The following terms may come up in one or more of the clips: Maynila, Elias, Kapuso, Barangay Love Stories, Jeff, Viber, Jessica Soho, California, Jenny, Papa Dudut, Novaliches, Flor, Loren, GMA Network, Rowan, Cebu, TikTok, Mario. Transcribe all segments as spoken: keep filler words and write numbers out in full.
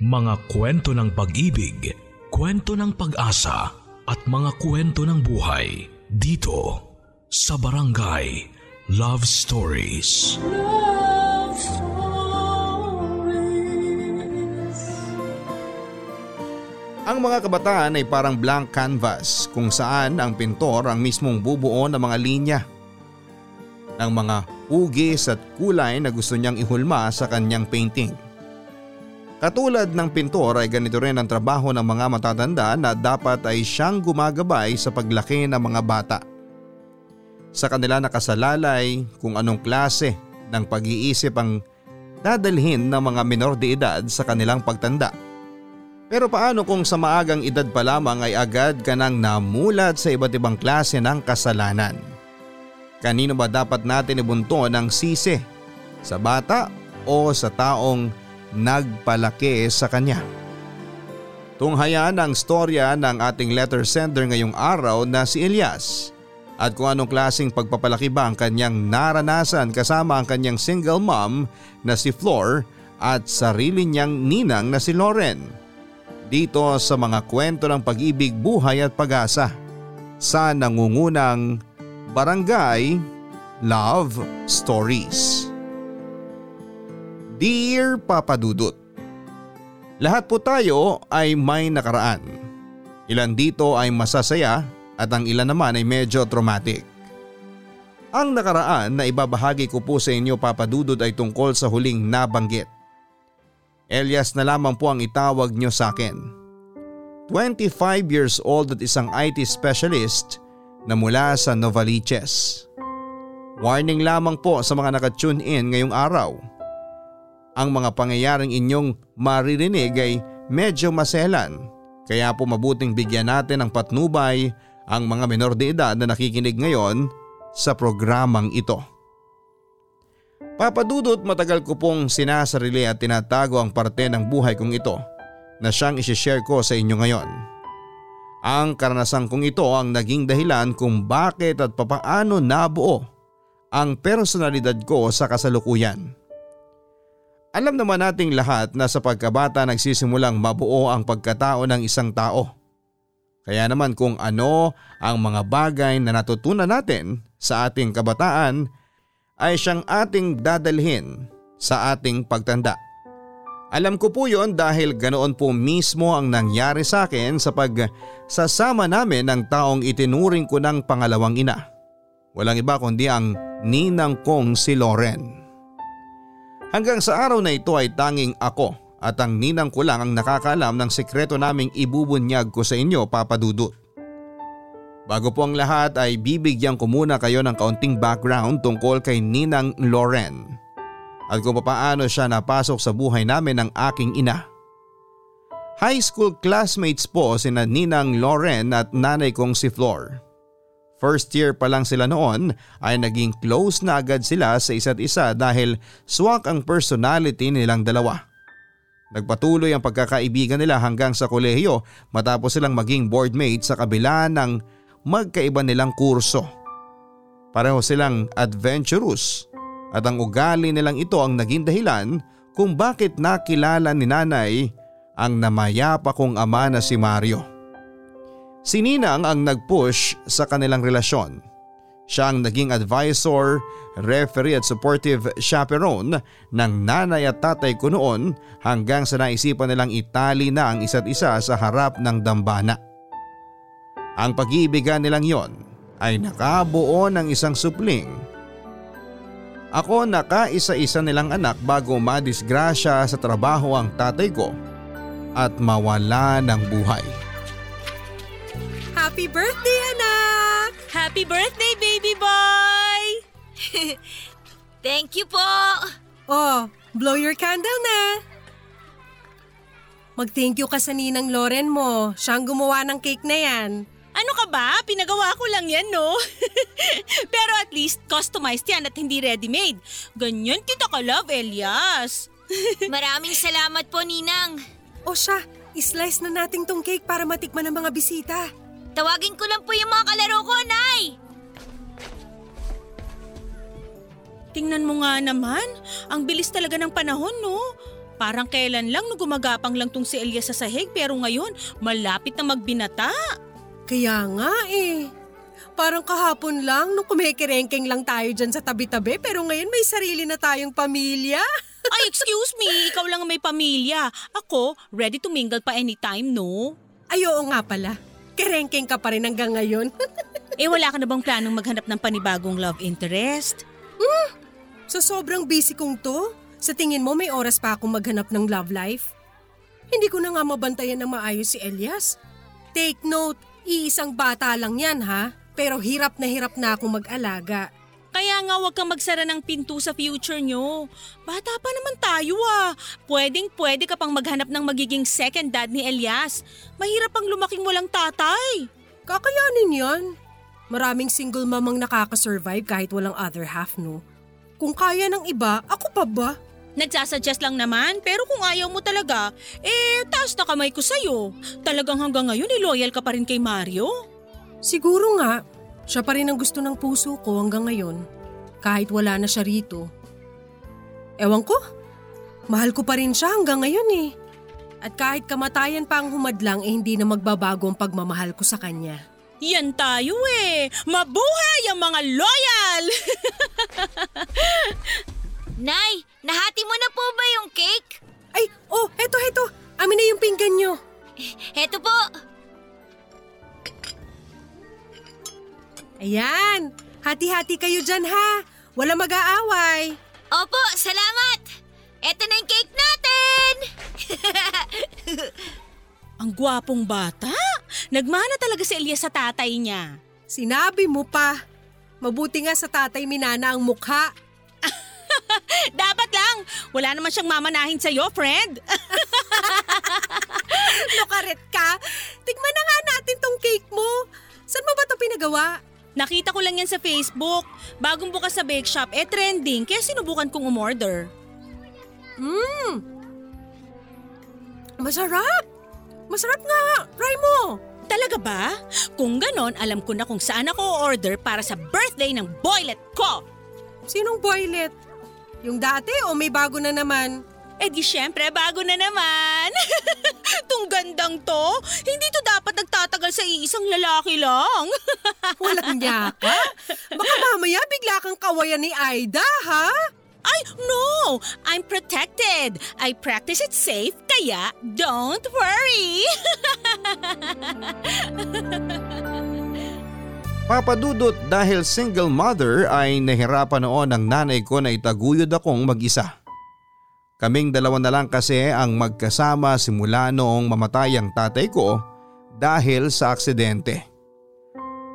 Mga kwento ng pag-ibig, kwento ng pag-asa at mga kwento ng buhay dito sa Barangay Love Stories. Love Stories. Ang mga kabataan ay parang blank canvas kung saan ang pintor ang mismong bubuo ng mga linya, ng mga hugis at kulay na gusto niyang ihulma sa kanyang painting. Katulad ng pintor ay ganito rin ang trabaho ng mga matatanda na dapat ay siyang gumagabay sa paglaki ng mga bata. Sa kanila nakasalalay kung anong klase ng pag-iisip ang dadalhin ng mga minor de edad sa kanilang pagtanda. Pero paano kung sa maagang edad pa lamang ay agad ka nang namulat sa iba't ibang klase ng kasalanan? Kanino ba dapat natin ibunton ang sisi? Sa bata o sa taong nagpalaki sa kanya? Tunghayan ang storya ng ating letter sender ngayong araw na si Elias. At kung anong klaseng pagpapalaki ba ang kanyang naranasan kasama ang kanyang single mom na si Flor at sarili niyang ninang na si Loren. Dito sa mga kwento ng pag-ibig, buhay at pag-asa sa nangungunang Barangay Love Stories. Dear Papa Dudut, lahat po tayo ay may nakaraan. Ilan dito ay masasaya at ang ilan naman ay medyo traumatic. Ang nakaraan na ibabahagi ko po sa inyo, Papa Dudut, ay tungkol sa huling nabanggit. Elias na lamang po ang itawag niyo sa akin. twenty-five years old at isang I T specialist na mula sa Novaliches. Warning lamang po sa mga naka-tune in ngayong araw. Ang mga pangyayaring inyong maririnig ay medyo maselan. Kaya po mabuting bigyan natin ng patnubay ang mga menor de edad na nakikinig ngayon sa programang ito. Papa Dudut, matagal ko pong sinasarili at tinatago ang parte ng buhay kong ito na siyang isishare ko sa inyo ngayon. Ang karanasan kong ito ang naging dahilan kung bakit at papaano nabuo ang personalidad ko sa kasalukuyan. Alam naman nating lahat na sa pagkabata nagsisimulang mabuo ang pagkatao ng isang tao. Kaya naman kung ano ang mga bagay na natutunan natin sa ating kabataan ay siyang ating dadalhin sa ating pagtanda. Alam ko po yun dahil ganoon po mismo ang nangyari sa akin sa pagsasama namin ng taong itinuring ko ng pangalawang ina. Walang iba kundi ang ninang kong si Loren. Hanggang sa araw na ito ay tanging ako at ang ninang ko lang ang nakakaalam ng sekreto naming ibubunyag ko sa inyo, Papa Dudut. Bago po ang lahat ay bibigyan ko muna kayo ng kaunting background tungkol kay Ninang Loren at kung paano siya napasok sa buhay namin ng aking ina. High school classmates po sina Ninang Loren at nanay kong si Flor. First year pa lang sila noon ay naging close na agad sila sa isa't isa dahil swak ang personality nilang dalawa. Nagpatuloy ang pagkakaibigan nila hanggang sa kolehiyo matapos silang maging boardmate sa kabila ng magkaiba nilang kurso. Pareho silang adventurous at ang ugali nilang ito ang naging dahilan kung bakit nakilala ni nanay ang namayapa kong ama na si Mario. Si Ninang ang nag-push sa kanilang relasyon. Siya ang naging advisor, referee at supportive chaperone ng nanay at tatay ko noon hanggang sa naisipan nilang itali na ang isa't isa sa harap ng dambana. Ang pag-iibigan nilang yon ay nakabuo ng isang supling. Ako nakaisa-isa nilang anak bago madisgrasya sa trabaho ang tatay ko at mawala ng buhay. Happy birthday, anak! Happy birthday, baby boy! Thank you po! Oh, blow your candle na! Mag-thank you ka sa ninang Loren mo. Siya ang gumawa ng cake na yan. Ano ka ba? Pinagawa ko lang yan, no? Pero at least customized yan at hindi ready-made. Ganyan kita ka, love, Elias. Maraming salamat po, Ninang. O siya, islice na natin tong cake para matikman ng mga bisita. Tawagin ko lang po yung mga kalaro ko, Nay! Tingnan mo nga naman, ang bilis talaga ng panahon, no? Parang kailan lang no gumagapang lang tong si Elias sa sahig pero ngayon malapit na magbinata. Kaya nga eh. Parang kahapon lang no kumikirengkeng lang tayo dyan sa tabi-tabi pero ngayon may sarili na tayong pamilya. Ay, excuse me, ikaw lang may pamilya. Ako, ready to mingle pa anytime, no? Ay, oo nga pala. Kerengkeng ka pa rin hanggang ngayon. Eh, wala ka na bang planong maghanap ng panibagong love interest? Hmm, sa sobrang busy kong to, sa tingin mo may oras pa akong maghanap ng love life? Hindi ko na nga mabantayan ng maayos si Elias. Take note, iisang bata lang yan ha, pero hirap na hirap na akong mag-alaga. Kaya nga huwag kang magsara ng pinto sa future nyo. Bata pa naman tayo ah. Pwedeng pwede ka pang maghanap ng magiging second dad ni Elias. Mahirap ang lumaking walang tatay. Kakayanin yan. Maraming single mamang nakakasurvive kahit walang other half no. Kung kaya ng iba, ako pa ba? Nagsasuggest lang naman pero kung ayaw mo talaga, eh taas na kamay ko sa'yo. Talagang hanggang ngayon iloyal ka pa rin kay Mario? Siguro nga. Siya pa rin ang gusto ng puso ko hanggang ngayon, kahit wala na siya rito. Ewan ko, mahal ko pa rin siya hanggang ngayon eh. At kahit kamatayan pa ang humadlang eh hindi na magbabago ang pagmamahal ko sa kanya. Yan tayo eh! Mabuhay ang mga loyal! Nay, nahati mo na po ba yung cake? Ay, oh, heto, heto. Amin na yung pinggan nyo. Heto po. Ayan, hati-hati kayo dyan ha. Walang mag-aaway. Opo, salamat. Eto na yung cake natin. Ang gwapong bata. Nagmana talaga si Elias sa tatay niya. Sinabi mo pa. Mabuti nga sa tatay minana ang mukha. Dapat lang. Wala naman siyang mamanahin sa'yo, friend. Lokaret ka. Tigman na nga natin tong cake mo. Saan mo ba ito pinagawa? Nakita ko lang yan sa Facebook. Bagong bukas sa bake shop, eh trending. Kaya sinubukan kong umorder. Mmm! Masarap! Masarap nga! Try mo! Talaga ba? Kung ganon, alam ko na kung saan ako order para sa birthday ng boylet ko! Sinong boylet? Yung dati o may bago na naman? Eh di syempre, bago na naman! Tung gandang to, hindi to dapat nagtatagal sa iisang lalaki lang. Walang yaka? Baka mamaya bigla kang kawayan ni Aida, ha? Ay, no! I'm protected. I practice it safe, kaya don't worry. Papa Dudut, dahil single mother ay nahirapan noon ang nanay ko na itaguyod akong mag-isa. Kaming dalawa na lang kasi ang magkasama simula noong mamatay ang tatay ko dahil sa aksidente.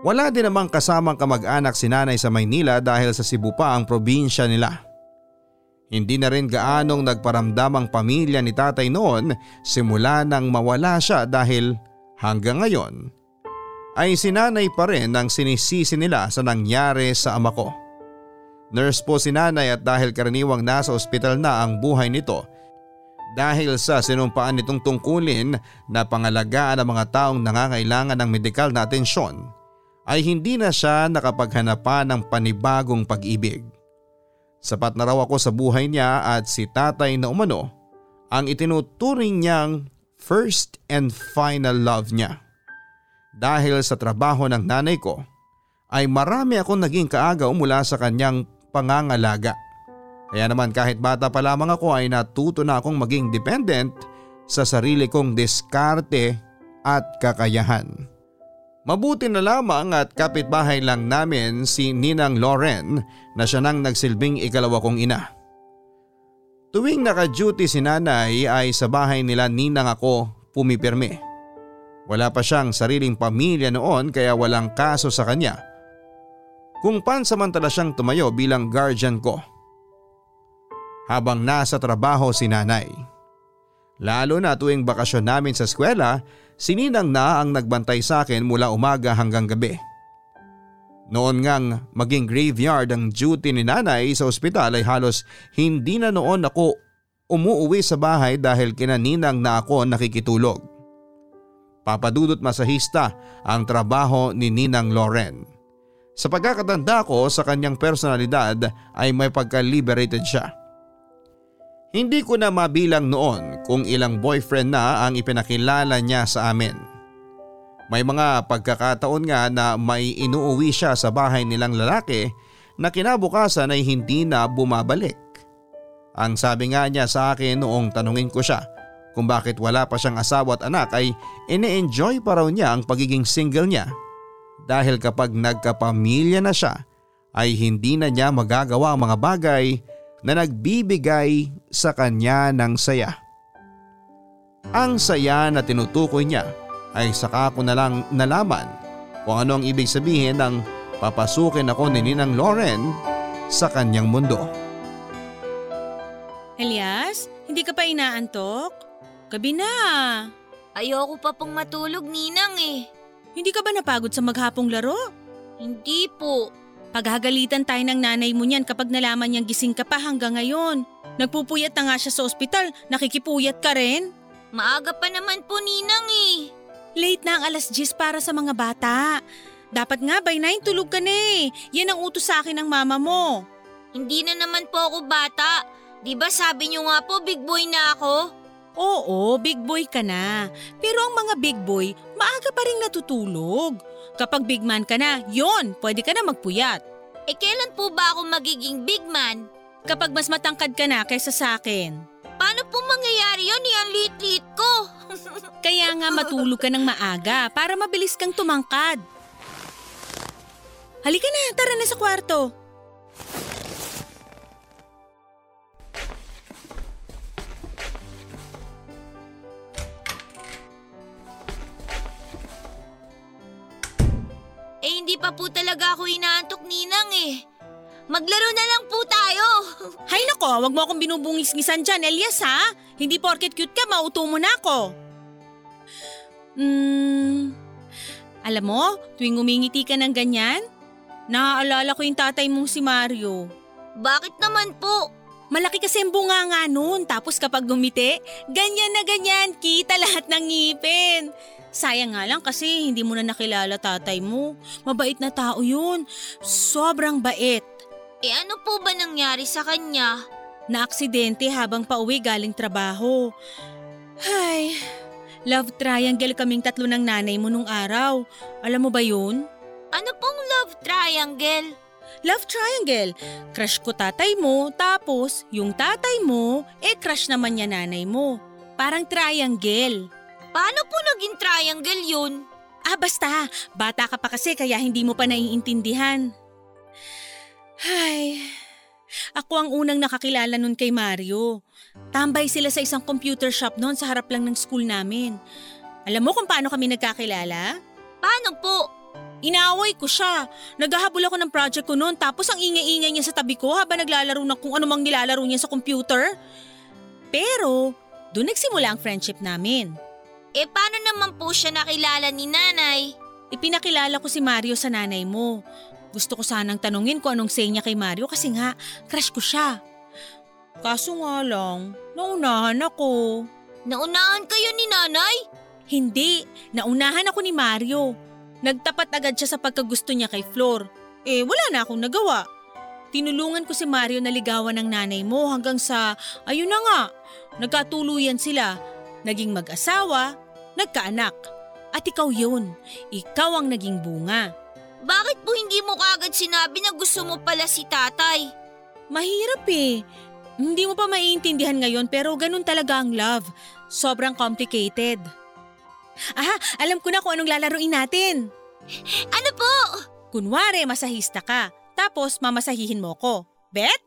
Wala din namang kasamang kamag-anak si nanay sa Maynila dahil sa Cebu pa ang probinsya nila. Hindi na rin gaanong nagparamdam ang pamilya ni tatay noon simula nang mawala siya dahil hanggang ngayon ay si nanay pa rin ang sinisisi nila sa nangyari sa ama ko. Nurse po si nanay at dahil karaniwang nasa ospital na ang buhay nito dahil sa sinumpaan nitong tungkulin na pangalagaan ang mga taong nangangailangan ng medikal na atensyon ay hindi na siya nakapaghanapan ng panibagong pag-ibig. Sapat na raw ako sa buhay niya at si tatay na umano ang itinuturing niyang first and final love niya. Dahil sa trabaho ng nanay ko ay marami akong naging kaagaw mula sa kanyang pangangalaga. Kaya naman kahit bata pa lamang ako ay natuto na akong maging dependent sa sarili kong diskarte at kakayahan. Mabuti na lamang at kapitbahay lang namin si Ninang Loren na siya nang nagsilbing ikalawa kong ina. Tuwing naka-duty si nanay ay sa bahay nila Ninang ako pumipirme. Wala pa siyang sariling pamilya noon kaya walang kaso sa kanya. Kung pansamantala siyang tumayo bilang guardian ko habang nasa trabaho si nanay. Lalo na tuwing bakasyon namin sa eskwela, si Ninang na ang nagbantay sa akin mula umaga hanggang gabi. Noon ngang maging graveyard ang duty ni nanay sa ospital ay halos hindi na noon ako umuuwi sa bahay dahil kina Ninang na ako nakikitulog. Papa Dudut, masahista ang trabaho ni Ninang Loren. Sa pagkakatanda ko sa kanyang personalidad ay may pagka-liberated siya. Hindi ko na mabilang noon kung ilang boyfriend na ang ipinakilala niya sa amin. May mga pagkakataon nga na may inuuwi siya sa bahay nilang lalaki na kinabukasan ay hindi na bumabalik. Ang sabi nga niya sa akin noong tanungin ko siya kung bakit wala pa siyang asawa at anak ay ine-enjoy pa raw niya ang pagiging single niya dahil kapag nagkapamilya na siya ay hindi na niya magagawa ang mga bagay na nagbibigay sa kanya ng saya. Ang saya na tinutukoy niya ay saka ko na lang nalaman kung ano ang ibig sabihin ng papasukin ako ni Ninang Loren sa kanyang mundo. Elias, hindi ka pa inaantok? Gabi na. Ayoko pa pong matulog, Ninang eh. Hindi ka ba napagod sa maghapong laro? Hindi po. Paghagalitan tayo ng nanay mo niyan kapag nalaman niyang gising ka pa hanggang ngayon. Nagpupuyat na nga siya sa ospital, nakikipuyat ka rin? Maaga pa naman po Ninang eh. Late na ang alas diyes para sa mga bata. Dapat nga by nine tulog ka na eh. Yan ang utos sa akin ng mama mo. Hindi na naman po ako bata. Di ba sabi niyo nga po big boy na ako? Oo, big boy ka na. Pero ang mga big boy, maaga pa rin natutulog. Kapag big man ka na, yon, pwede ka na magpuyat. E kailan po ba ako magiging big man? Kapag mas matangkad ka na kaysa sa akin. Paano po mangyayari yun? Yan liit-liit ko. Kaya nga matulog ka ng maaga para mabilis kang tumangkad. Halika na, tara na sa kwarto. Eh hindi pa po talaga ako inaantok Ninang eh. Maglaro na lang po tayo. Hay nako, wag mo akong binubungis-ngisan dyan, Elias ha. Hindi porket cute ka, mauto mo na ako. Hmm, alam mo, tuwing umingiti ka ng ganyan, naaalala ko yung tatay mong si Mario. Bakit naman po? Malaki kasi ang bunga nga nun, tapos kapag gumiti, ganyan na ganyan, kita lahat ng ngipin. Sayang nga lang kasi hindi mo na nakilala tatay mo. Mabait na tao yun. Sobrang bait. E ano po ba nangyari sa kanya? Naaksidente habang pauwi galing trabaho. Ay, love triangle kaming tatlo ng nanay mo nung araw. Alam mo ba yun? Ano pong love triangle? Love triangle. Crush ko tatay mo, tapos yung tatay mo, eh crush naman niya nanay mo. Parang triangle. Paano po naging triangle yun? Ah basta, bata ka pa kasi kaya hindi mo pa naiintindihan. Ay, ako ang unang nakakilala nun kay Mario. Tambay sila sa isang computer shop noon sa harap lang ng school namin. Alam mo kung paano kami nagkakilala? Paano po? Inaaway ko siya. Naghahabol ako ng project ko noon tapos ang ingay-ingay niya sa tabi ko habang naglalaro ng kung anumang nilalaro niya sa computer. Pero doon nagsimula ang friendship namin. E paano naman po siya nakilala ni nanay? Ipinakilala ko si Mario sa nanay mo. Gusto ko sanang tanungin kung anong say niya kay Mario kasi nga, crush ko siya. Kaso nga lang, naunahan ako. Naunahan kayo ni nanay? Hindi, naunahan ako ni Mario. Nagtapat agad siya sa pagkagusto niya kay Flor. Eh wala na akong nagawa. Tinulungan ko si Mario na ligawan ng nanay mo hanggang sa, ayun na nga, nagkatuluyan sila. Naging mag-asawa, nagkaanak. At ikaw yun. Ikaw ang naging bunga. Bakit po hindi mo kaagad sinabi na gusto mo pala si tatay? Mahirap eh. Hindi mo pa maiintindihan ngayon pero ganun talaga ang love. Sobrang complicated. Aha, alam ko na kung anong lalaruin natin. Ano po? Kunwari, masahista ka. Tapos mamasahihin mo ko. Bet?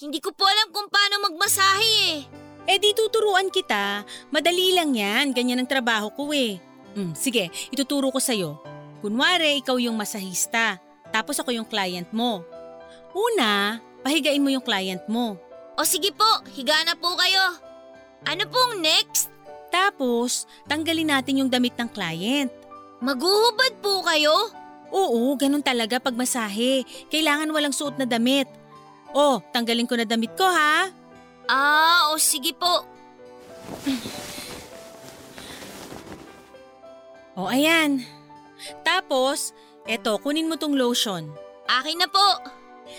Hindi ko po alam kung paano magmasahe eh. Eh di tuturuan kita. Madali lang yan. Ganyan ang trabaho ko eh. Mm, sige, ituturo ko sa'yo. Kunwari, ikaw yung masahista. Tapos ako yung client mo. Una, pahigain mo yung client mo. O sige po, higa na po kayo. Ano pong next? Tapos, tanggalin natin yung damit ng client. Maghuhubad po kayo? Oo, ganun talaga pag masahe. Kailangan walang suot na damit. O, tanggalin ko na damit ko ha. Ah, o sige po. O ayan. Tapos, eto, kunin mo tong lotion. Akin na po.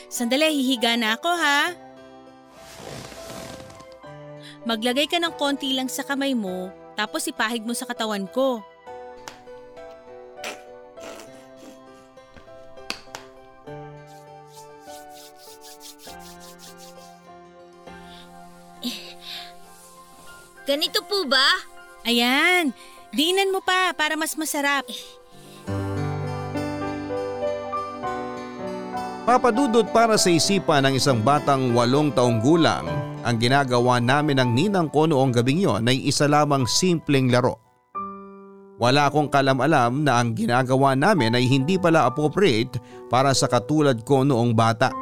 Sandali, hihiga na ako ha. maglagay ka ng konti lang sa kamay mo tapos ipahig mo sa katawan ko. Ganito po ba? Ayan, diinan mo pa para mas masarap. Papa Dudut, para sa isipan ng isang batang walong taong gulang, ang ginagawa namin ng ninang ko noong gabing yon ay isa lamang simpleng laro. Wala akong kalam-alam na ang ginagawa namin ay hindi pala appropriate para sa katulad ko noong bata.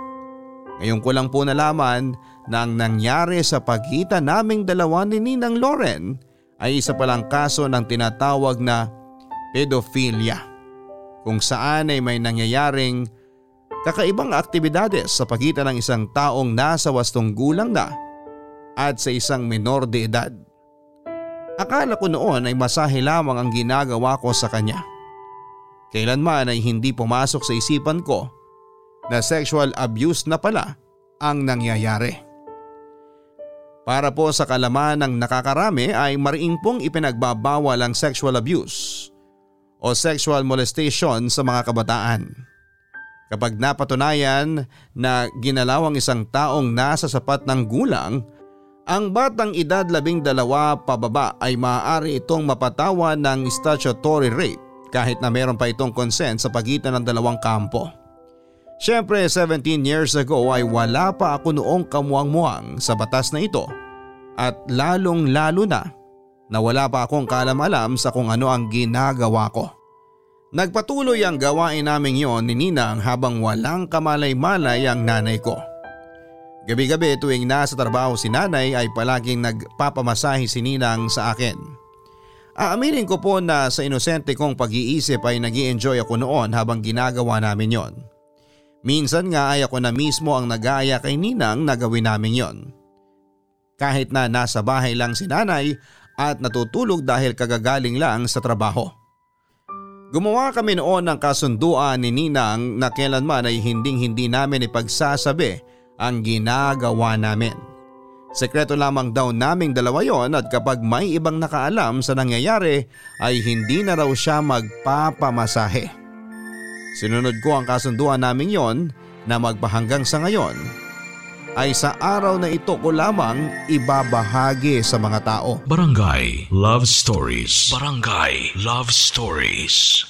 Ngayon ko lang po nalaman na ang nangyari sa pagitan naming dalawa ni Ninang Loren ay isa palang kaso ng tinatawag na pedophilia, kung saan ay may nangyayaring kakaibang aktibidades sa pagitan ng isang taong nasa wastong gulang na at sa isang menor de edad. Akala ko noon ay masahe lamang ang ginagawa ko sa kanya. Kailanman ay hindi pumasok sa isipan ko na sexual abuse na pala ang nangyayari. Para po sa kalaman ng nakakarami ay mariing pong ipinagbabawal ang sexual abuse o sexual molestation sa mga kabataan. Kapag napatunayan na ginalaw ang isang taong nasa sapat ng gulang, ang batang edad labing dalawa pababa ay maaari itong mapatawan ng statutory rape kahit na meron pa itong consent sa pagitan ng dalawang kampo. Siyempre, seventeen years ago ay wala pa ako noong kamuang-muang sa batas na ito at lalong-lalo na na wala pa akong kaalam-alam sa kung ano ang ginagawa ko. Nagpatuloy ang gawain namin yon ni Ninang habang walang kamalay-malay ang nanay ko. Gabi-gabi tuwing nasa trabaho si nanay ay palaging nagpapamasahe si Ninang sa akin. Aaminin ko po na sa inosente kong pag-iisip ay nag-i-enjoy ako noon habang ginagawa namin yon. Minsan nga ay ako na mismo ang nag-aaya kay Ninang na gawin namin yon. Kahit na nasa bahay lang si nanay at natutulog dahil kagagaling lang sa trabaho. Gumawa kami noon ng kasunduan ni Ninang na kailanman ay hinding-hindi namin ipagsasabi ang ginagawa namin. Sekreto lamang daw naming dalawa yon at kapag may ibang nakaalam sa nangyayari ay hindi na raw siya magpapamasahe. Sinunod ko ang kasunduan namin yon na magpahanggang sa ngayon ay sa araw na ito ko lamang ibabahagi sa mga tao. Barangay Love Stories. Barangay Love Stories.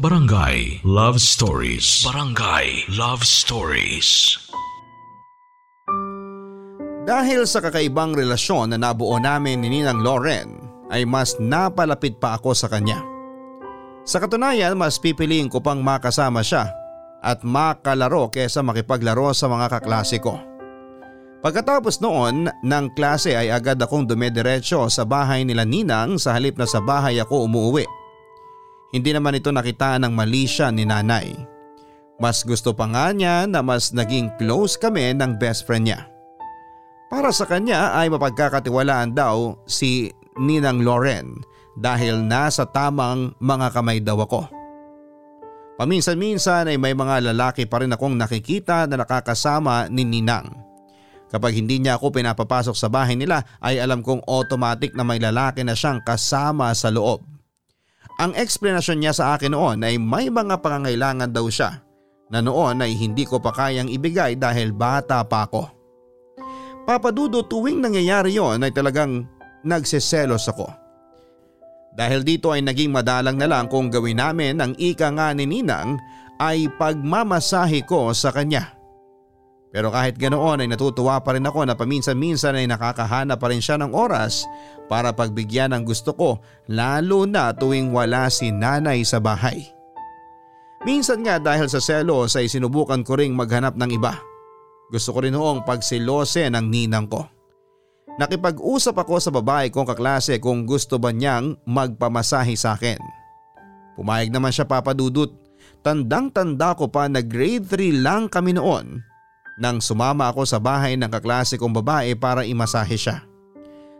Barangay Love Stories. Barangay Love Stories. Dahil sa kakaibang relasyon na nabuo namin ni Ninang Loren ay mas napalapit pa ako sa kanya. Sa katunayan, mas pipiliin ko pang makasama siya at makalaro kaysa makipaglaro sa mga kaklase ko. Pagkatapos noon ng klase ay agad akong dumediretso sa bahay nila Ninang sa halip na sa bahay ako umuwi. Hindi naman ito nakitaan ng mali siya ni nanay. Mas gusto pa nga niya na mas naging close kami ng best friend niya. Para sa kanya ay mapagkakatiwalaan daw si Ninang Loren dahil nasa tamang mga kamay daw ako. Paminsan-minsan ay may mga lalaki pa rin akong nakikita na nakakasama ni Ninang. Kapag hindi niya ako pinapapasok sa bahay nila ay alam kong automatic na may lalaki na siyang kasama sa loob. Ang eksplanasyon niya sa akin noon ay may mga pangangailangan daw siya na noon ay hindi ko pa kayang ibigay dahil bata pa ako. Papa Dudut, tuwing nangyayari yon ay talagang nagseselos ako. Dahil dito ay naging madalang na lang kung gawin namin ang ika nga ni Ninang ay pagmamasahe ko sa kanya. Pero kahit ganoon ay natutuwa pa rin ako na paminsan-minsan ay nakakahanap pa rin siya ng oras para pagbigyan ng gusto ko, lalo na tuwing wala si nanay sa bahay. Minsan nga dahil sa selos ay sinubukan ko ring maghanap ng iba. Gusto ko rin noong pagsilose ng ninang ko. Nakipag-usap ako sa babae kong kaklase kung gusto ba niyang magpamasahe sa akin. Pumayag naman siya, Papa Dudut. Tandang-tanda ko pa na grade three lang kami noon nang sumama ako sa bahay ng kaklase kong babae para imasahe siya.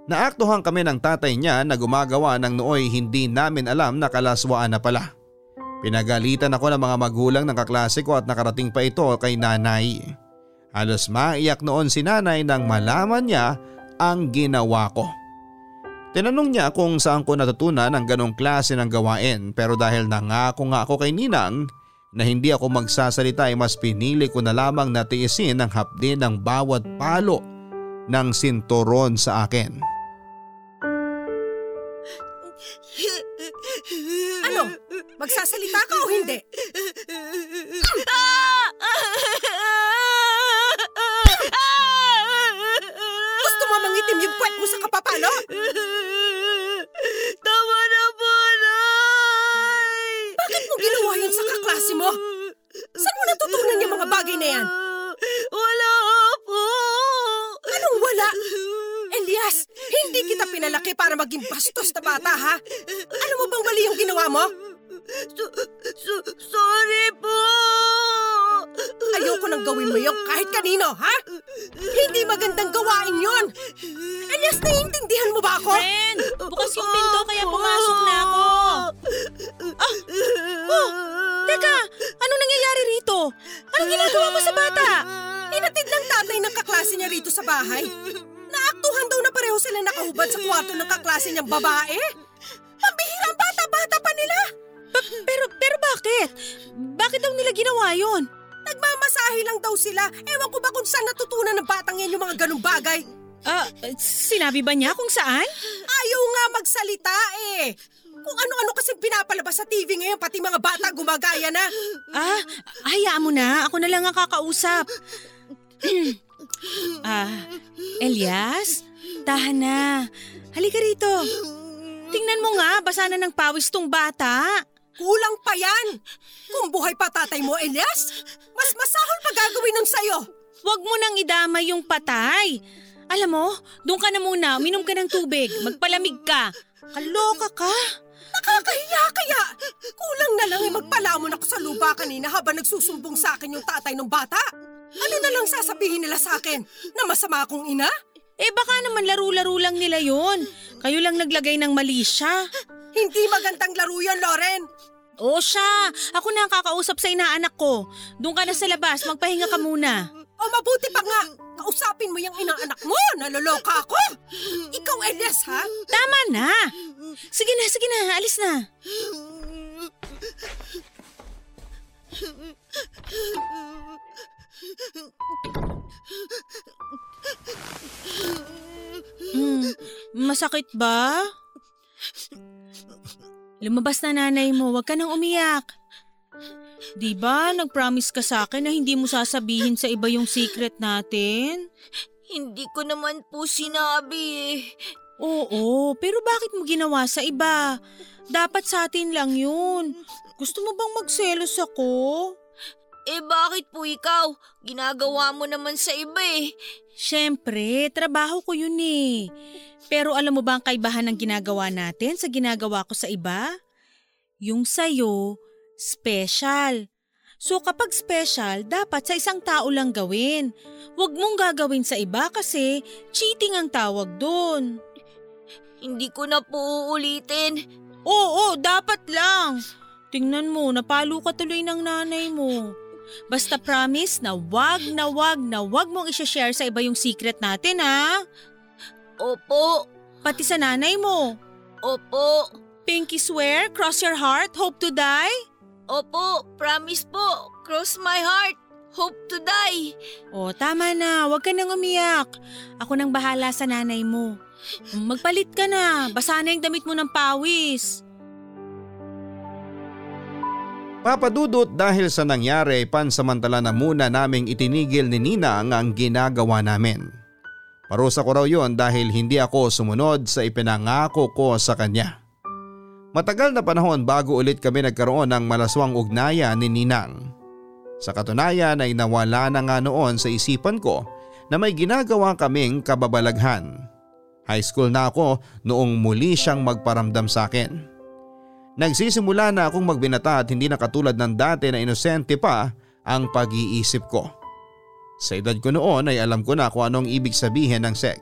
Naaktuhan kami ng tatay niya na gumagawa ng nooy hindi namin alam na kalaswaan na pala. Pinagalitan ako ng mga magulang ng kaklase ko at nakarating pa ito kay nanay. Halos maiyak noon si nanay nang malaman niya ang ginawa ko. Tinanong niya kung saan ko natutunan ang ganong klase ng gawain, pero dahil nangako nga ako kay Ninang na hindi ako magsasalita ay mas pinili ko na lamang na tiisin ang hapdi ng bawat palo ng sinturon sa akin. Ano? Magsasalita ka o hindi? Mangitim yung puwet mo sa kapapalo? Tama na po, Nay! Bakit mo ginawa yun sa kaklase mo? Saan mo natutunan yung mga bagay na yan? Wala po! Anong wala? Elias, hindi kita pinalaki para maging bastos na bata, ha? Alam mo bang mali yung ginawa mo? So, so, sorry po! Ayoko nang gawin mo yun kahit kanino, ha? Hindi magandang gawain yun! Elias, naiintindihan mo ba ako? Ren, bukas yung pinto kaya pumasok na ako. Ah! Oh! Teka! Anong nangyayari rito? Anong ginagawa mo sa bata? Hinatid ng tatay ng kaklase niya rito sa bahay. Naaktuhan daw na pareho sila nakahubad sa kwarto ng kaklase niyang babae. Pambihirang bata-bata pa nila! Pero, pero bakit? Bakit daw nila ginawa yun? Nagmamasahe lang daw sila. Ewan ko ba kung saan natutunan ng batang yan yung mga ganung bagay? Ah, uh, sinabi ba niya kung saan? Ayaw nga magsalita eh. Kung ano-ano kasi pinapalabas sa T V ngayon, pati mga bata gumagaya na. Ah, hayaan mo na. Ako na lang ang kakausap. Ah, Elias, tahan na. Halika rito. Tingnan mo nga, basa na ng pawis tong bata. Kulang pa yan! Kung buhay pa tatay mo, Elias, mas masahol pa gagawin nun sa'yo. Huwag mo nang idamay yung patay. Alam mo, doon ka na muna, uminom ka ng tubig, magpalamig ka. Kaloka ka. Nakakahiya kaya. Kulang na lang ay magpalamon ako sa lupa kanina habang nagsusumbong sa akin yung tatay ng bata. Ano na lang sasabihin nila sa akin? Na masama akong ina? Eh baka naman laro-laro lang nila yun. Kayo lang naglagay ng mali siya. Hindi magandang laro yun, Loren. O siya, ako na ang kakausap sa inaanak ko. Doon ka na sa labas, magpahinga ka muna. O mabuti pa nga, kausapin mo yung inaanak mo. Naloloka ako. Ikaw, Elias, ha? Tama na. Sige na, sige na, alis na. Hmm, masakit ba? Lumabas na nanay mo, wag ka nang umiyak. Diba, nag-promise ka sa akin na hindi mo sasabihin sa iba yung secret natin? Hindi ko naman po sinabi eh. Oo, pero bakit mo ginawa sa iba? Dapat sa atin lang yun. Gusto mo bang magselos ako? Eh bakit po ikaw? Ginagawa mo naman sa iba eh. Siyempre, trabaho ko yun eh. Pero alam mo ba ang kaibahan ng ginagawa natin sa ginagawa ko sa iba? Yung sa'yo, special. So kapag special, dapat sa isang tao lang gawin. Huwag mong gagawin sa iba kasi cheating ang tawag doon. Hindi ko na po uulitin. Oo, dapat lang. Tingnan mo, napalo ka tuloy ng nanay mo. Basta promise na wag na wag na wag mong i-share sa iba yung secret natin, ha? Opo. Pati sa nanay mo? Opo. Pinky swear, cross your heart, hope to die? Opo, promise po, cross my heart, hope to die. O, tama na, wag ka nang umiyak. Ako nang bahala sa nanay mo. Magpalit ka na, basa na yung damit mo ng pawis. Papa Dudut, dahil sa nangyari ay pansamantala na muna naming itinigil ni Ninang ang ginagawa namin. Parusa ko raw yun dahil hindi ako sumunod sa ipinangako ko sa kanya. Matagal na panahon bago ulit kami nagkaroon ng malaswang ugnayan ni Ninang. Sa katunayan ay nawala na nga noon sa isipan ko na may ginagawa kaming kababalaghan. High school na ako noong muli siyang magparamdam sa akin. Nagsisimula na akong magbinata at hindi na katulad ng dati na inosente pa ang pag-iisip ko. Sa edad ko noon ay alam ko na kung anong ibig sabihin ng sex.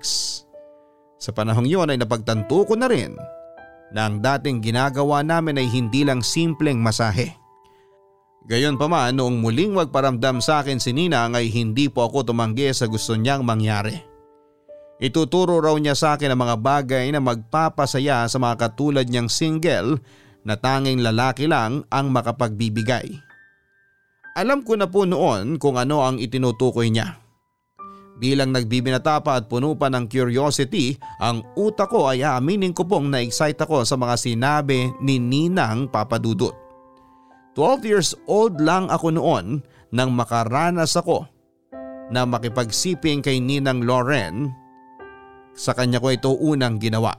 Sa panahong yon ay napagtanto ko na rin na ang dating ginagawa namin ay hindi lang simpleng masahe. Gayon pa man, noong muling magparamdam sa akin si Ninang ay hindi po ako tumanggi sa gusto niyang mangyari. Ituturo raw niya sa akin ang mga bagay na magpapasaya sa mga katulad niyang single na tanging lalaki lang ang makapagbibigay. Alam ko na po noon kung ano ang itinutukoy niya. Bilang nagbibinata pa at puno pa ng curiosity, ang utak ko ay aaminin ko pong na-excite ako sa mga sinabi ni Ninang Papa Dudut. twelve years old lang ako noon nang makaranas ako na makipagsiping kay Ninang Loren. Sa kanya ko ito unang ginawa.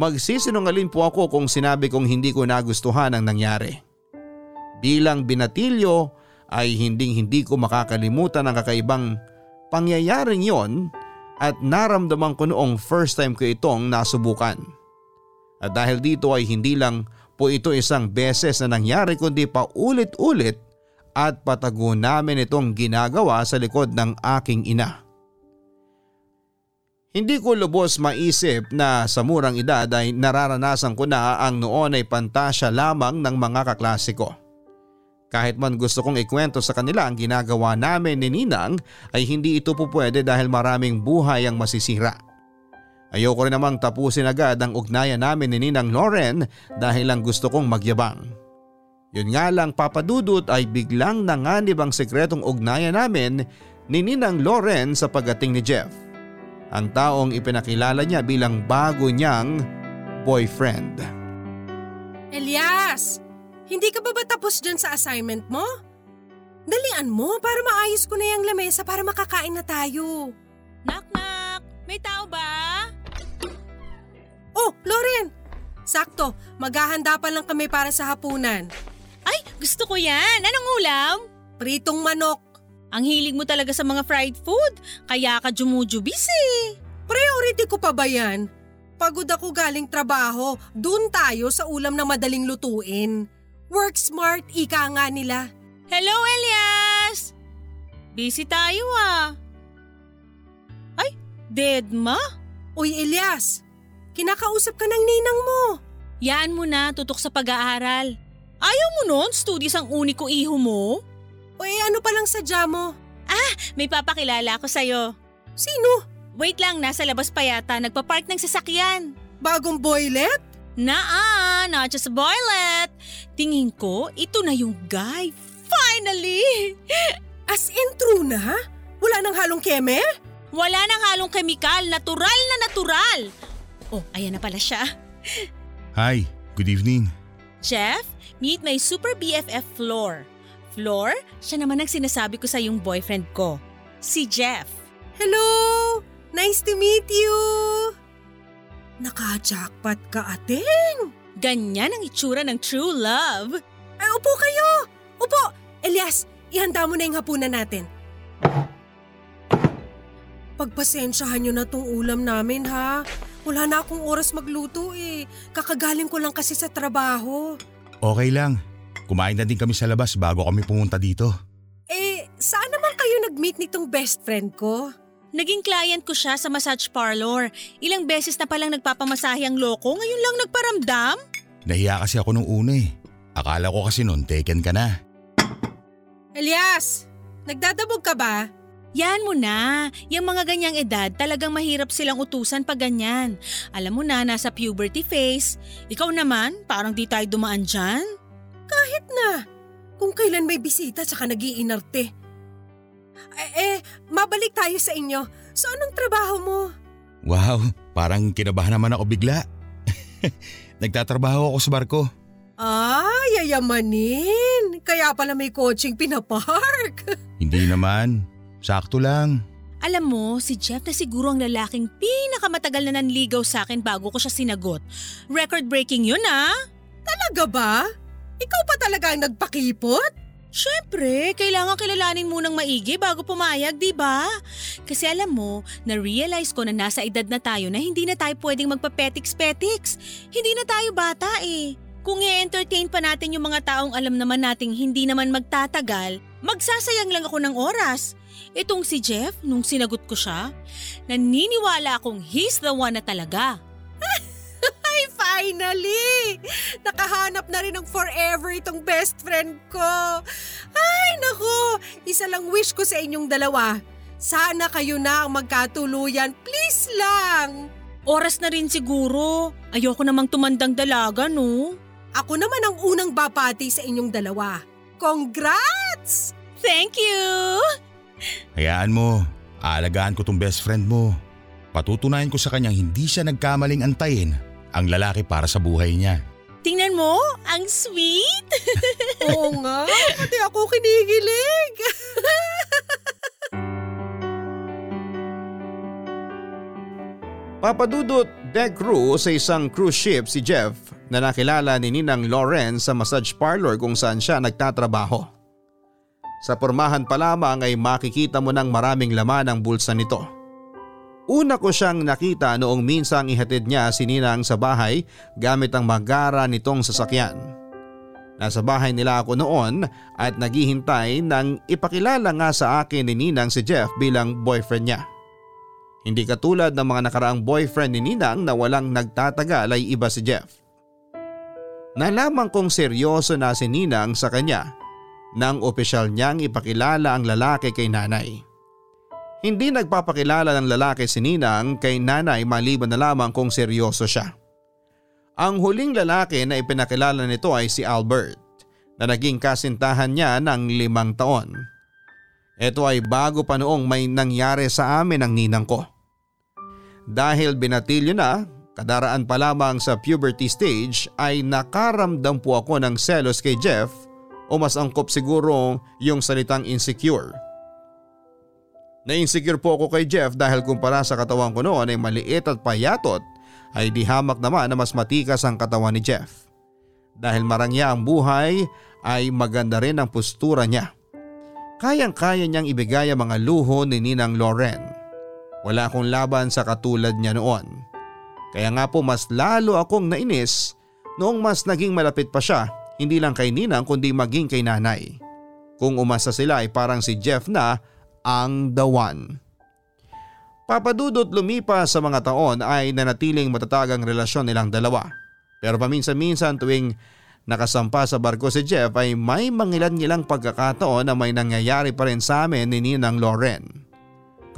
Magsisinungaling po ako kung sinabi kong hindi ko nagustuhan ang nangyari. Bilang binatilyo ay hinding hindi ko makakalimutan ang kakaibang pangyayaring yon at naramdaman ko noong first time ko itong nasubukan. At dahil dito ay hindi lang po ito isang beses na nangyari kundi pa ulit-ulit at patago namin itong ginagawa sa likod ng aking ina. Hindi ko lubos maisip na sa murang edad ay nararanasan ko na ang noon ay pantasya lamang ng mga kaklase ko. Kahit man gusto kong ikwento sa kanila ang ginagawa namin ni Ninang ay hindi ito pupwede dahil maraming buhay ang masisira. Ayoko rin namang tapusin agad ang ugnayan namin ni Ninang Loren dahil lang gusto kong magyabang. Yun nga lang Papa Dudut ay biglang nanganib ang sekretong ugnayan namin ni Ninang Loren sa pagdating ni Jeff. Ang taong ipinakilala niya bilang bago niyang boyfriend. Elias! Hindi ka pa ba tapos dyan sa assignment mo? Dalian mo para maayos ko na yung lamesa para makakain na tayo. Knock-knock! May tao ba? Oh, Loren! Sakto, maghahanda pa lang kami para sa hapunan. Ay, gusto ko yan! Anong ulam? Pritong manok. Ang hilig mo talaga sa mga fried food, kaya ka jumujubis eh. Priority ko pa ba yan? Pagod ako galing trabaho, dun tayo sa ulam na madaling lutuin. Work smart, ika nga nila. Hello, Elias! Busy tayo ah. Ay, dead ma? Uy, Elias! Kinakausap ka ng ninang mo. Yaan mo na, tutok sa pag-aaral. Ayaw mo nun, studies ang uniko iho mo. O eh, ano palang sadya mo? Ah, may papakilala ako sa'yo. Sino? Wait lang, nasa labas pa yata, nagpa-park ng sasakyan. Bagong boylet? Naa, not just boylet. Tingin ko, ito na yung guy. Finally! As in true na? Wala nang halong keme? Wala nang halong kemikal, natural na natural. Oh, ayan na pala siya. Hi, good evening. Jeff, meet my super B F F Flor. Flor, siya naman ang sinasabi ko sa yung boyfriend ko. Si Jeff. Hello! Nice to meet you! Naka-jackpot ka, ating! Ganyan ang itsura ng true love. Ay, upo kayo! Upo! Elias, ihanda mo na yung hapunan natin. Pagpasensyahan nyo na tong ulam namin ha. Wala na akong oras magluto eh. Kakagaling ko lang kasi sa trabaho. Okay lang. Kumain na din kami sa labas bago kami pumunta dito. Eh, saan naman kayo nag-meet nitong best friend ko? Naging client ko siya sa massage parlor. Ilang beses na palang nagpapamasahe ang loko, ngayon lang nagparamdam. Nahiya kasi ako nung una eh. Akala ko kasi noon taken ka na. Elias, nagdadabog ka ba? Yan mo na. Yung mga ganyang edad talagang mahirap silang utusan pag ganyan. Alam mo na, nasa puberty phase. Ikaw naman, parang di tayo dumaan dyan. Kahit na. Kung kailan may bisita tsaka nag-iinarte. Eh, eh, mabalik tayo sa inyo. So anong trabaho mo? Wow, parang kinabahan naman ako bigla. Nagtatrabaho ako sa barko. Ah, yayamanin. Kaya pala may coaching pinapark. Hindi naman. Sakto lang. Alam mo, si Jeff na siguro ang lalaking pinakamatagal na nanligaw sa akin bago ko siya sinagot. Record breaking yun ah! Talaga ba? Ikaw pa talaga ang nagpakipot? Siyempre, kailangan kilalanin munang maigi bago pumayag, di ba? Kasi alam mo, na-realize ko na nasa edad na tayo na hindi na tayo pwedeng magpa-petiks-petiks. Hindi na tayo bata eh. Kung i-entertain pa natin yung mga taong alam naman nating hindi naman magtatagal, magsasayang lang ako ng oras. Itong si Jeff, nung sinagot ko siya, naniniwala akong he's the one na talaga. Ay, finally! Nakahanap na rin ng forever itong best friend ko. Ay, naku! Isa lang wish ko sa inyong dalawa. Sana kayo na ang magkatuluyan. Please lang! Oras na rin siguro. Ayoko namang tumandang dalaga, no? Ako naman ang unang babati sa inyong dalawa. Congrats! Thank you! Hayaan mo. Aalagaan ko tong best friend mo. Patutunayan ko sa kanyang hindi siya nagkamaling antayin ang lalaki para sa buhay niya. Tingnan mo, ang sweet! Oo nga, pati ako kinikilig! Papa Dudut, deck crew sa isang cruise ship si Jeff na nakilala ni Ninang Loren sa massage parlor kung saan siya nagtatrabaho. Sa pormahan pa lamang ay makikita mo ng maraming laman ang bulsa nito. Una ko siyang nakita noong minsang ihatid niya si Ninang sa bahay gamit ang magara nitong sasakyan. Nasa bahay nila ako noon at naghihintay nang ipakilala nga sa akin ni Ninang si Jeff bilang boyfriend niya. Hindi katulad ng mga nakaraang boyfriend ni Ninang na walang nagtatagal ay iba si Jeff. Nalaman kong seryoso na si Ninang sa kanya nang opisyal niyang ipakilala ang lalaki kay nanay. Hindi nagpapakilala ng lalaki si Ninang kay nanay maliban na lamang kung seryoso siya. Ang huling lalaki na ipinakilala nito ay si Albert na naging kasintahan niya ng limang taon. Ito ay bago pa noong may nangyari sa amin ang ninang ko. Dahil binatilyo na, kadaraan pa lamang sa puberty stage ay nakaramdam po ako ng selos kay Jeff o mas angkop siguro yung salitang insecure. Na-insecure po ako kay Jeff dahil kumpara sa katawan ko noon ay maliit at payatot ay di hamak naman na mas matikas ang katawan ni Jeff. Dahil marangya ang buhay ay maganda rin ang postura niya. Kayang-kaya niyang ibigay ang mga luho ni Ninang Loren. Wala akong laban sa katulad niya noon. Kaya nga po mas lalo akong nainis noong mas naging malapit pa siya hindi lang kay Ninang kundi maging kay nanay. Kung umasa sila ay parang si Jeff na ang the one. Papa Dudut, lumipas sa mga taon ay nanatiling matatag ang relasyon nilang dalawa. Pero paminsan-minsan tuwing nakasampa sa barko si Jeff ay may mangilan-ngilang pagkakataon na may nangyayari pa rin sa amin ni Ninang Loren.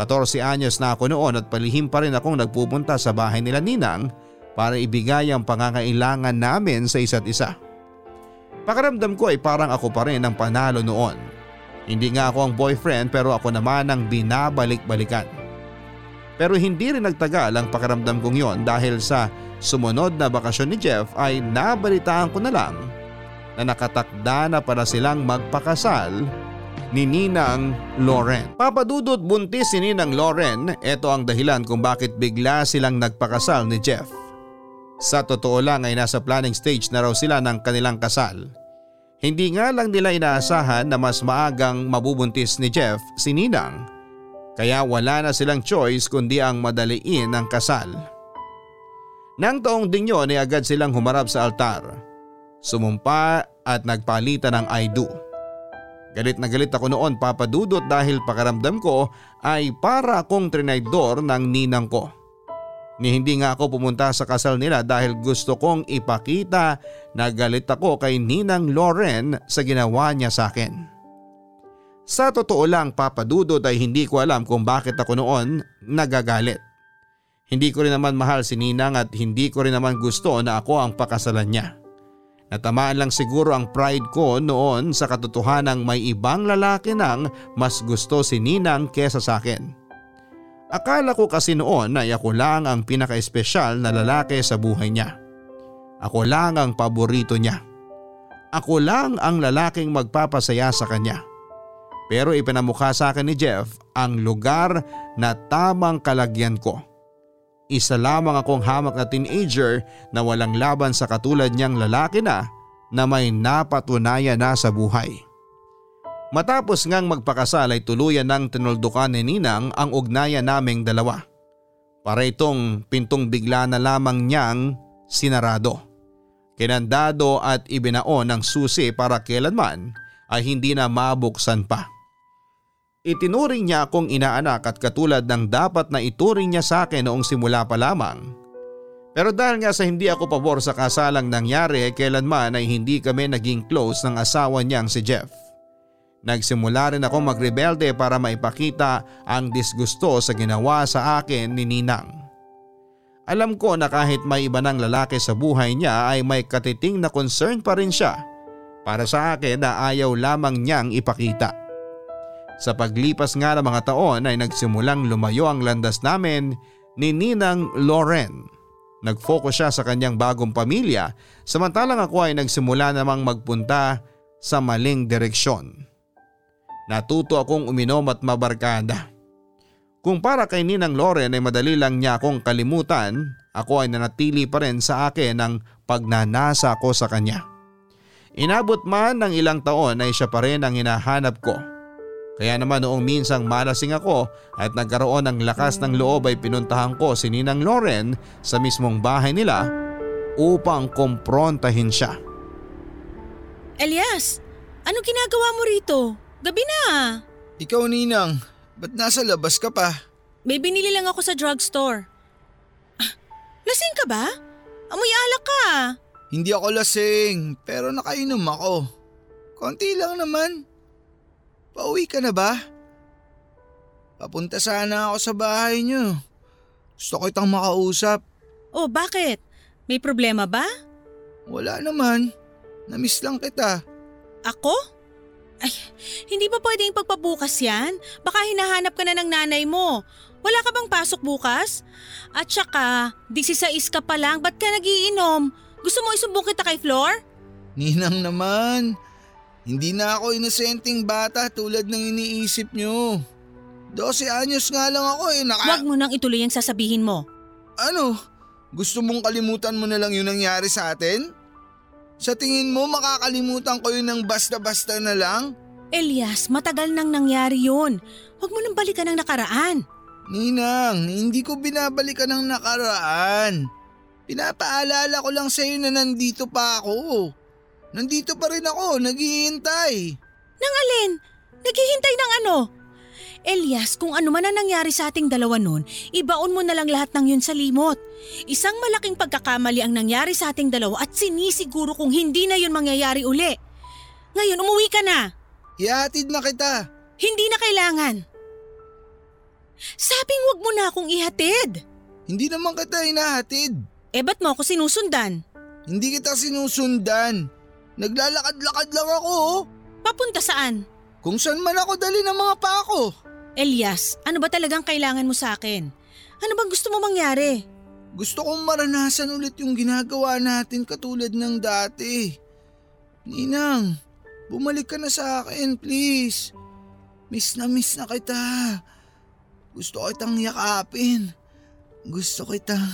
fourteen anyos na ako noon at palihim pa rin akong nagpupunta sa bahay nila Ninang para ibigay ang pangangailangan namin sa isa't isa. Pakiramdam ko ay parang ako pa rin ang panalo noon. Hindi nga ako ang boyfriend pero ako naman ang binabalik-balikan. Pero hindi rin nagtagal ang pakiramdam kong yon dahil sa sumunod na bakasyon ni Jeff ay nabalitaan ko na lang na nakatakda na para silang magpakasal ni Ninang Loren. Papa Dudut, buntis si Ninang Loren. Ito ang dahilan kung bakit bigla silang nagpakasal ni Jeff. Sa totoo lang ay nasa planning stage na raw sila ng kanilang kasal. Hindi nga lang nila inaasahan na mas maagang mabubuntis ni Jeff si Ninang. Kaya wala na silang choice kundi ang madaliin ang kasal. Nang taong ding yun ay agad silang humarap sa altar. Sumumpa at nagpalitan ng I do. Galit na galit ako noon, Papa Dudut, dahil pakiramdam ko ay para akong trinaydor ng ninang ko. Ni hindi nga ako pumunta sa kasal nila dahil gusto kong ipakita na galit ako kay Ninang Loren sa ginawa niya sa akin. Sa totoo lang, Papa Dudut, ay hindi ko alam kung bakit ako noon nagagalit. Hindi ko rin naman mahal si Ninang at hindi ko rin naman gusto na ako ang pakasalan niya. Natamaan lang siguro ang pride ko noon sa katotohanang may ibang lalaki nang mas gusto si Ninang kesa sa akin. Akala ko kasi noon ay ako lang ang pinaka-espesyal na lalaki sa buhay niya. Ako lang ang paborito niya. Ako lang ang lalaking magpapasaya sa kanya. Pero ipinamukha sa akin ni Jeff ang lugar na tamang kalagyan ko. Isa lamang akong hamak na teenager na walang laban sa katulad niyang lalaki na na may napatunayan na sa buhay. Matapos ngang magpakasal ay tuluyan ng tinuldukan ni Ninang ang ugnayan naming dalawa. Para itong pintong bigla na lamang niyang sinarado. Kinandado at ibinaon ang susi para kailanman ay hindi na mabuksan pa. Itinuring niya akong inaanak at katulad ng dapat na ituring niya sa akin noong simula pa lamang. Pero dahil nga sa hindi ako pabor sa kasalang nangyari, kailanman ay hindi kami naging close ng asawa niyang si Jeff. Nagsimula rin ako magrebelde para maipakita ang disgusto sa ginawa sa akin ni Ninang. Alam ko na kahit may iba ng lalaki sa buhay niya ay may katiting na concern pa rin siya para sa akin na ayaw lamang niyang ipakita. Sa paglipas nga ng mga taon ay nagsimulang lumayo ang landas namin ni Ninang Loren. Nag-focus siya sa kanyang bagong pamilya samantalang ako ay nagsimula namang magpunta sa maling direksyon. Natuto akong uminom at mabarkada. Kung para kay Ninang Loren ay madali lang niya akong kalimutan, ako ay nanatili pa rin sa akin ang pagnanasa ko sa kanya. Inabot man ng ilang taon ay siya pa rin ang hinahanap ko. Kaya naman noong minsang malasing ako at nagkaroon ng lakas ng loob ay pinuntahan ko si Ninang Loren sa mismong bahay nila upang kumprontahin siya. Elias, ano ginagawa mo rito? Gabi na. Ikaw Ninang, ba't nasa labas ka pa? May binili lang ako sa drugstore. Ah, lasing ka ba? Amoy alak ka. Hindi ako lasing pero nakainom ako. Konti lang naman. Pauwi ka na ba? Papunta sana ako sa bahay niyo. Gusto ko itang makausap. Oh, bakit? May problema ba? Wala naman. Namiss lang kita. Ako? Ay, hindi ba pwedeng pagpabukas yan? Baka hinahanap ka na ng nanay mo. Wala ka bang pasok bukas? At saka, sixteen ka pa lang. Ba't ka nagiinom? Gusto mo isumbong kita kay Flor? Ninang naman. Hindi na ako inosenteng bata tulad ng iniisip nyo. twelve anyos nga lang ako eh naka… Huwag mo nang ituloy ang sasabihin mo. Ano? Gusto mong kalimutan mo na lang yung nangyari sa atin? Sa tingin mo makakalimutan ko yun ng basta-basta na lang? Elias, matagal nang nangyari yun. Huwag mo nang balikan ang nakaraan. Ninang, hindi ko binabalikan ang nakaraan. Pinapaalala ko lang sa'yo na nandito pa ako. Nandito pa rin ako, naghihintay. Nang alin? Naghihintay ng ano? Elias, kung ano man ang nangyari sa ating dalawa noon, ibaon mo na lang lahat ng yun sa limot. Isang malaking pagkakamali ang nangyari sa ating dalawa at sinisiguro kung hindi na yun mangyayari uli. Ngayon, umuwi ka na. Ihatid na kita. Hindi na kailangan. Sabing wag mo na akong ihatid. Hindi naman kita hinahatid. Eh, ba't mo ako sinusundan? Hindi kita sinusundan. Naglalakad-lakad lang ako. Papunta saan? Kung saan man ako dali ng mga pa ako. Elias, ano ba talagang kailangan mo sa akin? Ano bang gusto mo mangyari? Gusto kong maranasan ulit yung ginagawa natin katulad ng dati. Ninang, bumalik ka na sa akin please. Miss na miss na kita. Gusto kitang yakapin. Gusto kitang…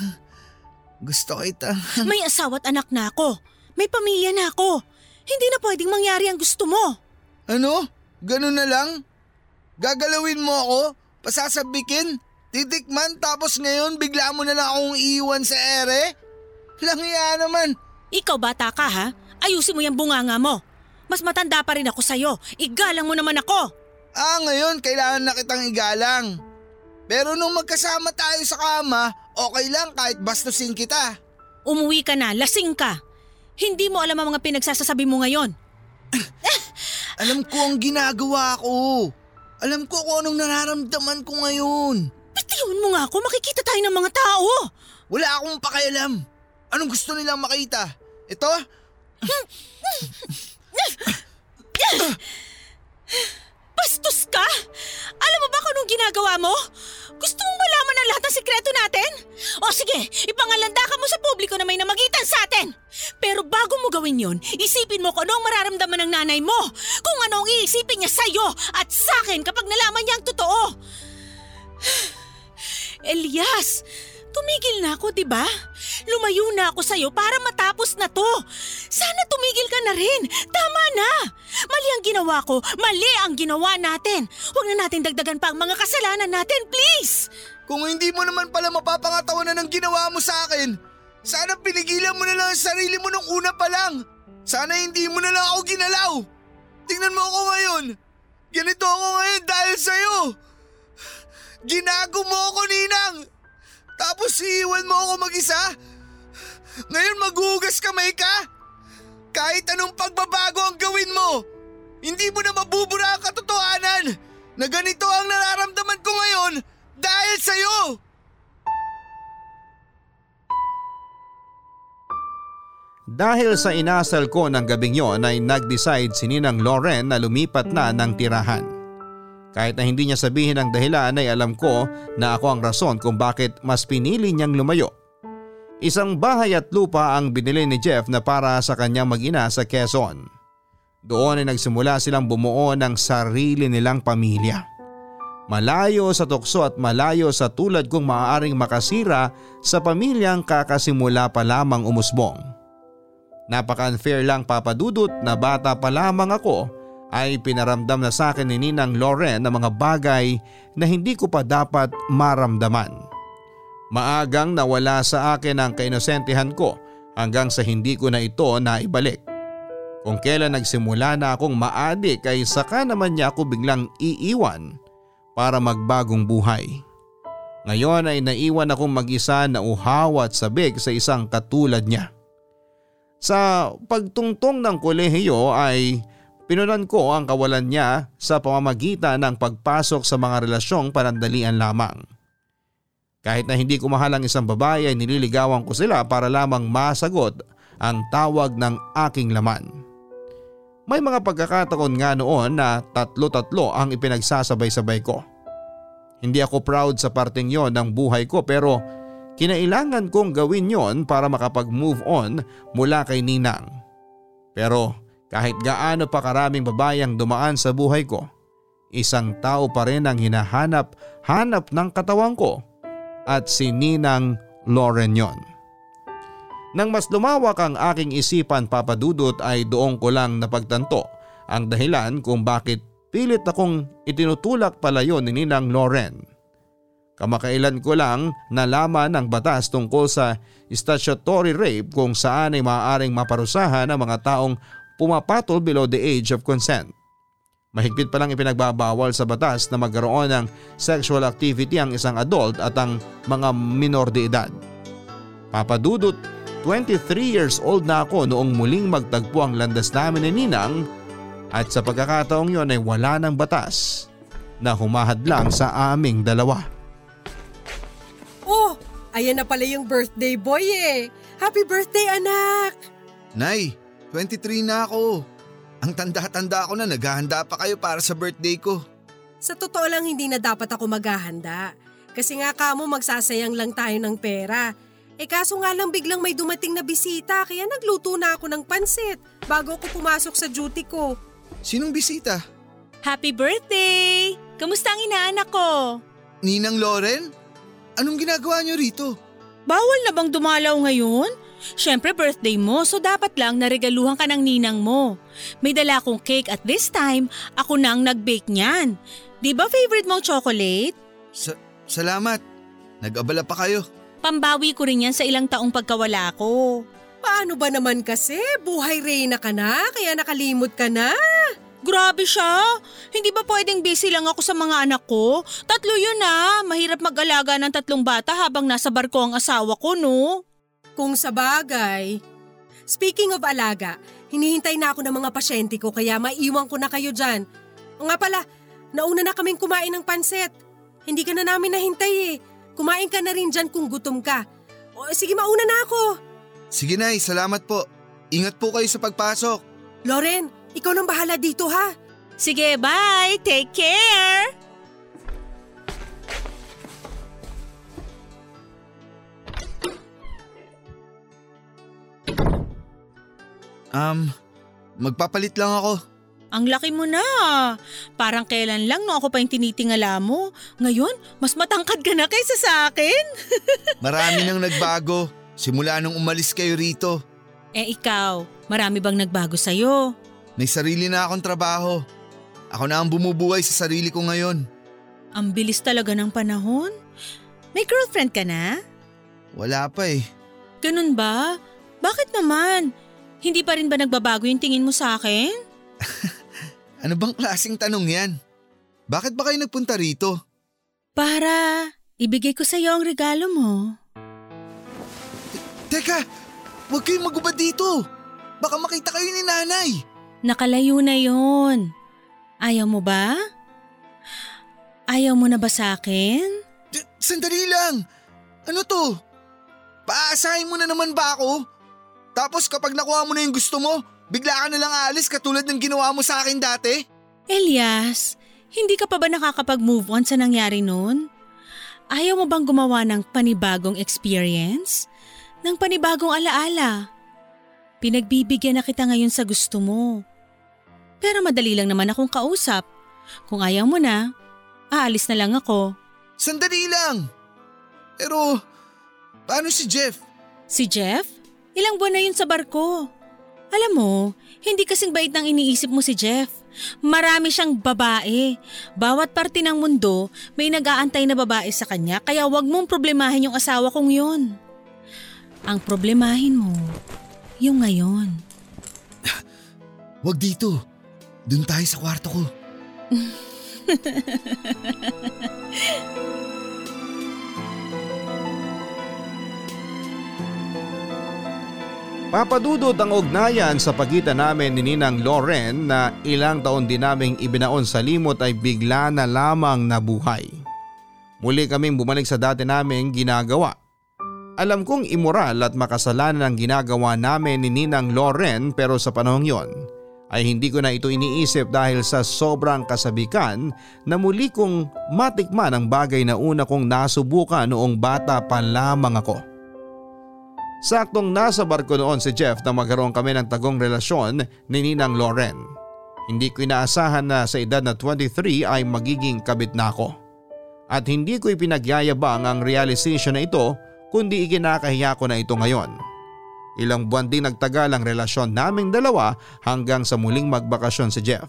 Gusto kitang… May asawa't anak na ako. May pamilya na ako. Hindi na pwedeng mangyari ang gusto mo. Ano? Ganun na lang? Gagalawin mo ako? Pasasabikin? Titikman tapos ngayon bigla mo na lang akong iiwan sa ere? Langya naman. Ikaw bata ka ha? Ayusin mo yung bunganga mo. Mas matanda pa rin ako sa'yo. Igalang mo naman ako. Ah, ngayon kailangan na kitang igalang. Pero nung magkasama tayo sa kama, okay lang kahit bastusin kita. Umuwi ka na, lasing ka. Hindi mo alam ang mga pinagsasasabi mo ngayon. Alam ko ang ginagawa ko. Alam ko kung anong nararamdaman ko ngayon. Bitiwan mo nga ako, makikita tayo ng mga tao. Wala akong pakialam. Anong gusto nilang makita? Ito? Bastos ka? Alam mo ba kung anong ginagawa mo? Gusto mong malaman ang lahat ng sikreto natin? O sige, ipangalanda ka mo sa publiko na may namagitan sa atin. Pero bago mo gawin yon, isipin mo kung ano ang mararamdaman ng nanay mo. Kung ano ang iisipin niya sa'yo at sa'kin kapag nalaman niya ang totoo. Elias, tumigil na ako, diba? Lumayo na ako sa'yo para matapos na to. Sana tumigil ka na rin. Tama na! Mali ang ginawa ko, mali ang ginawa natin. Huwag na natin dagdagan pa ang mga kasalanan natin, please! Kung hindi mo naman pala mapapangatawanan ang ginawa mo sa akin, sana pinigilan mo na lang ang sarili mo nung una pa lang. Sana hindi mo na lang ako ginalaw. Tingnan mo ako ngayon. Ganito ako ngayon dahil sa'yo. Ginago mo ako, Ninang. Tapos iiwan mo ako mag-isa. Ngayon maghuhugas kamay ka. Kahit anong pagbabago ang gawin mo, hindi mo na mabubura ang katotohanan na ganito ang nararamdaman ko ngayon dahil sa'yo. Dahil sa inasal ko ng gabing yon ay nag-decide si Ninang Loren na lumipat na ng tirahan. Kahit na hindi niya sabihin ang dahilan ay alam ko na ako ang rason kung bakit mas pinili niyang lumayo. Isang bahay at lupa ang binili ni Jeff na para sa kanyang mag-ina sa Quezon. Doon ay nagsimula silang bumuo ng sarili nilang pamilya. Malayo sa tukso at malayo sa tulad kong maaaring makasira sa pamilyang kakasimula pa lamang umusbong. Napaka-unfair lang, Papa Dudut, na bata pa lamang ako ay pinaramdam na sa akin ni Ninang Loren na mga bagay na hindi ko pa dapat maramdaman. Maagang nawala sa akin ang kainosentehan ko hanggang sa hindi ko na ito naibalik. Kung kailan nagsimula na akong maadik ay saka naman niya ako biglang iiwan para magbagong buhay. Ngayon ay naiwan akong mag-isa na uhaw at sabik sa isang katulad niya. Sa pagtungtong ng kolehiyo ay pinunan ko ang kawalan niya sa pamamagitan ng pagpasok sa mga relasyong panandalian lamang. Kahit na hindi ko mahal ang isang babae ay nililigawan ko sila para lamang masagot ang tawag ng aking laman. May mga pagkakataon nga noon na tatlo-tatlo ang ipinagsasabay-sabay ko. Hindi ako proud sa parteng yon ng buhay ko pero kinailangan kong gawin yon para makapag-move on mula kay Ninang. Pero kahit gaano pa karaming babae ang dumaan sa buhay ko, isang tao pa rin ang hinahanap-hanap ng katawan ko at si Ninang Loren yon. Nang mas lumawak ang aking isipan, Papa Dudut, ay doon ko lang napagtanto ang dahilan kung bakit pilit akong itinutulak palayo ni Ninang Loren. Kamakailan ko lang nalaman ang batas tungkol sa statutory rape kung saan ay maaaring maparusahan ang mga taong pumapatol below the age of consent. Mahigpit palang ipinagbabawal sa batas na magkaroon ng sexual activity ang isang adult at ang mga minor de edad. Papa Dudut, twenty-three years old na ako noong muling magtagpo ang landas namin ni Ninang at sa pagkakataong yon ay wala ng batas na humahadlang sa aming dalawa. Oh, ayan na pala yung birthday boy eh. Happy birthday, anak! Nay, twenty-three na ako. Ang tanda-tanda ako na naghahanda pa kayo para sa birthday ko. Sa totoo lang hindi na dapat ako maghahanda. Kasi nga kamo magsasayang lang tayo ng pera. Eh kaso nga lang biglang may dumating na bisita kaya nagluto na ako ng pansit bago ako pumasok sa duty ko. Sinong bisita? Happy birthday! Kamusta ang inaanak ko? Ninang Loren? Anong ginagawa niyo rito? Bawal na bang dumalaw ngayon? Siyempre birthday mo so dapat lang naregaluhan ka ng ninang mo. May dala akong cake at this time, ako na ang nag-bake niyan. Di ba favorite mong chocolate? Sa- salamat. Nag-abala pa kayo. Pambawi ko rin yan sa ilang taong pagkawala ko. Paano ba naman kasi? Buhay reyna ka na kaya nakalimot ka na. Grabe siya. Hindi ba pwedeng busy lang ako sa mga anak ko? Tatlo yun ah. Mahirap mag-alaga ng tatlong bata habang nasa barko ang asawa ko, no? Kung sa bagay. Speaking of alaga, hinihintay na ako ng mga pasyente ko kaya maiwan ko na kayo dyan. O nga pala, nauna na kaming kumain ng pansit. Hindi ka na namin nahintay eh. Kumain ka na rin dyan kung gutom ka. O, sige, mauna na ako. Sige Nay, salamat po. Ingat po kayo sa pagpasok. Loren, ikaw nang bahala dito ha. Sige, bye. Take care. Um, magpapalit lang ako. Ang laki mo na. Parang kailan lang no ako pa yung tinitingala mo. Ngayon, mas matangkad ka na kaysa sa akin. Marami nang nagbago. Simula nung umalis kayo rito. Eh ikaw, marami bang nagbago sa'yo? May sarili na akong trabaho. Ako na ang bumubuhay sa sarili ko ngayon. Ang bilis talaga ng panahon. May girlfriend ka na? Wala pa eh. Ganun ba? Bakit naman? Hindi pa rin ba nagbabago yung tingin mo sa akin? Ano bang klaseng tanong yan? Bakit ba kayo nagpunta rito? Para ibigay ko sa iyo ang regalo mo. Te- Teka! Huwag kayong magubad dito! Baka makita kayo ni nanay! Nakalayo na yon. Ayaw mo ba? Ayaw mo na ba sa akin? D- sandali lang! Ano to? Paasahin mo na naman ba ako? Tapos kapag nakuha mo na yung gusto mo, bigla ka na lang aalis katulad ng ginawa mo sa akin dati? Elias, hindi ka pa ba nakakapag-move on sa nangyari noon? Ayaw mo bang gumawa ng panibagong experience? Ng panibagong alaala? Pinagbibigyan na kita ngayon sa gusto mo. Pero madali lang naman akong kausap. Kung ayaw mo na, aalis na lang ako. Sandali lang! Pero, paano si Jeff? Si Jeff? Ilang buwan na yun sa barko. Alam mo, hindi kasing bait ng iniisip mo si Jeff. Marami siyang babae. Bawat parte ng mundo, may nag-aantay na babae sa kanya kaya wag mong problemahin yung asawa kong yun. Ang problemahin mo, yung ngayon. Wag dito. Doon tayo sa kwarto ko. Papadudod ang ugnayan sa pagitan namin ni Ninang Loren na ilang taon din naming ibinaon sa limot ay bigla na lamang nabuhay. Muli kaming bumalik sa dati naming ginagawa. Alam kong immoral at makasalanan ang ginagawa namin ni Ninang Loren pero sa panahong yon ay hindi ko na ito iniisip dahil sa sobrang kasabikan na muli kong matikman ang bagay na una kong nasubukan noong bata pa lamang ako. Saktong nasa barko noon si Jeff na magkaroon kami ng tagong relasyon ni Ninang Loren. Hindi ko inaasahan na sa edad na twenty-three ay magiging kabit na ako. At hindi ko ipinagyayabang ang realization na ito kundi ikinakahiya ko na ito ngayon. Ilang buwan din nagtagal ang relasyon naming dalawa hanggang sa muling magbakasyon si Jeff.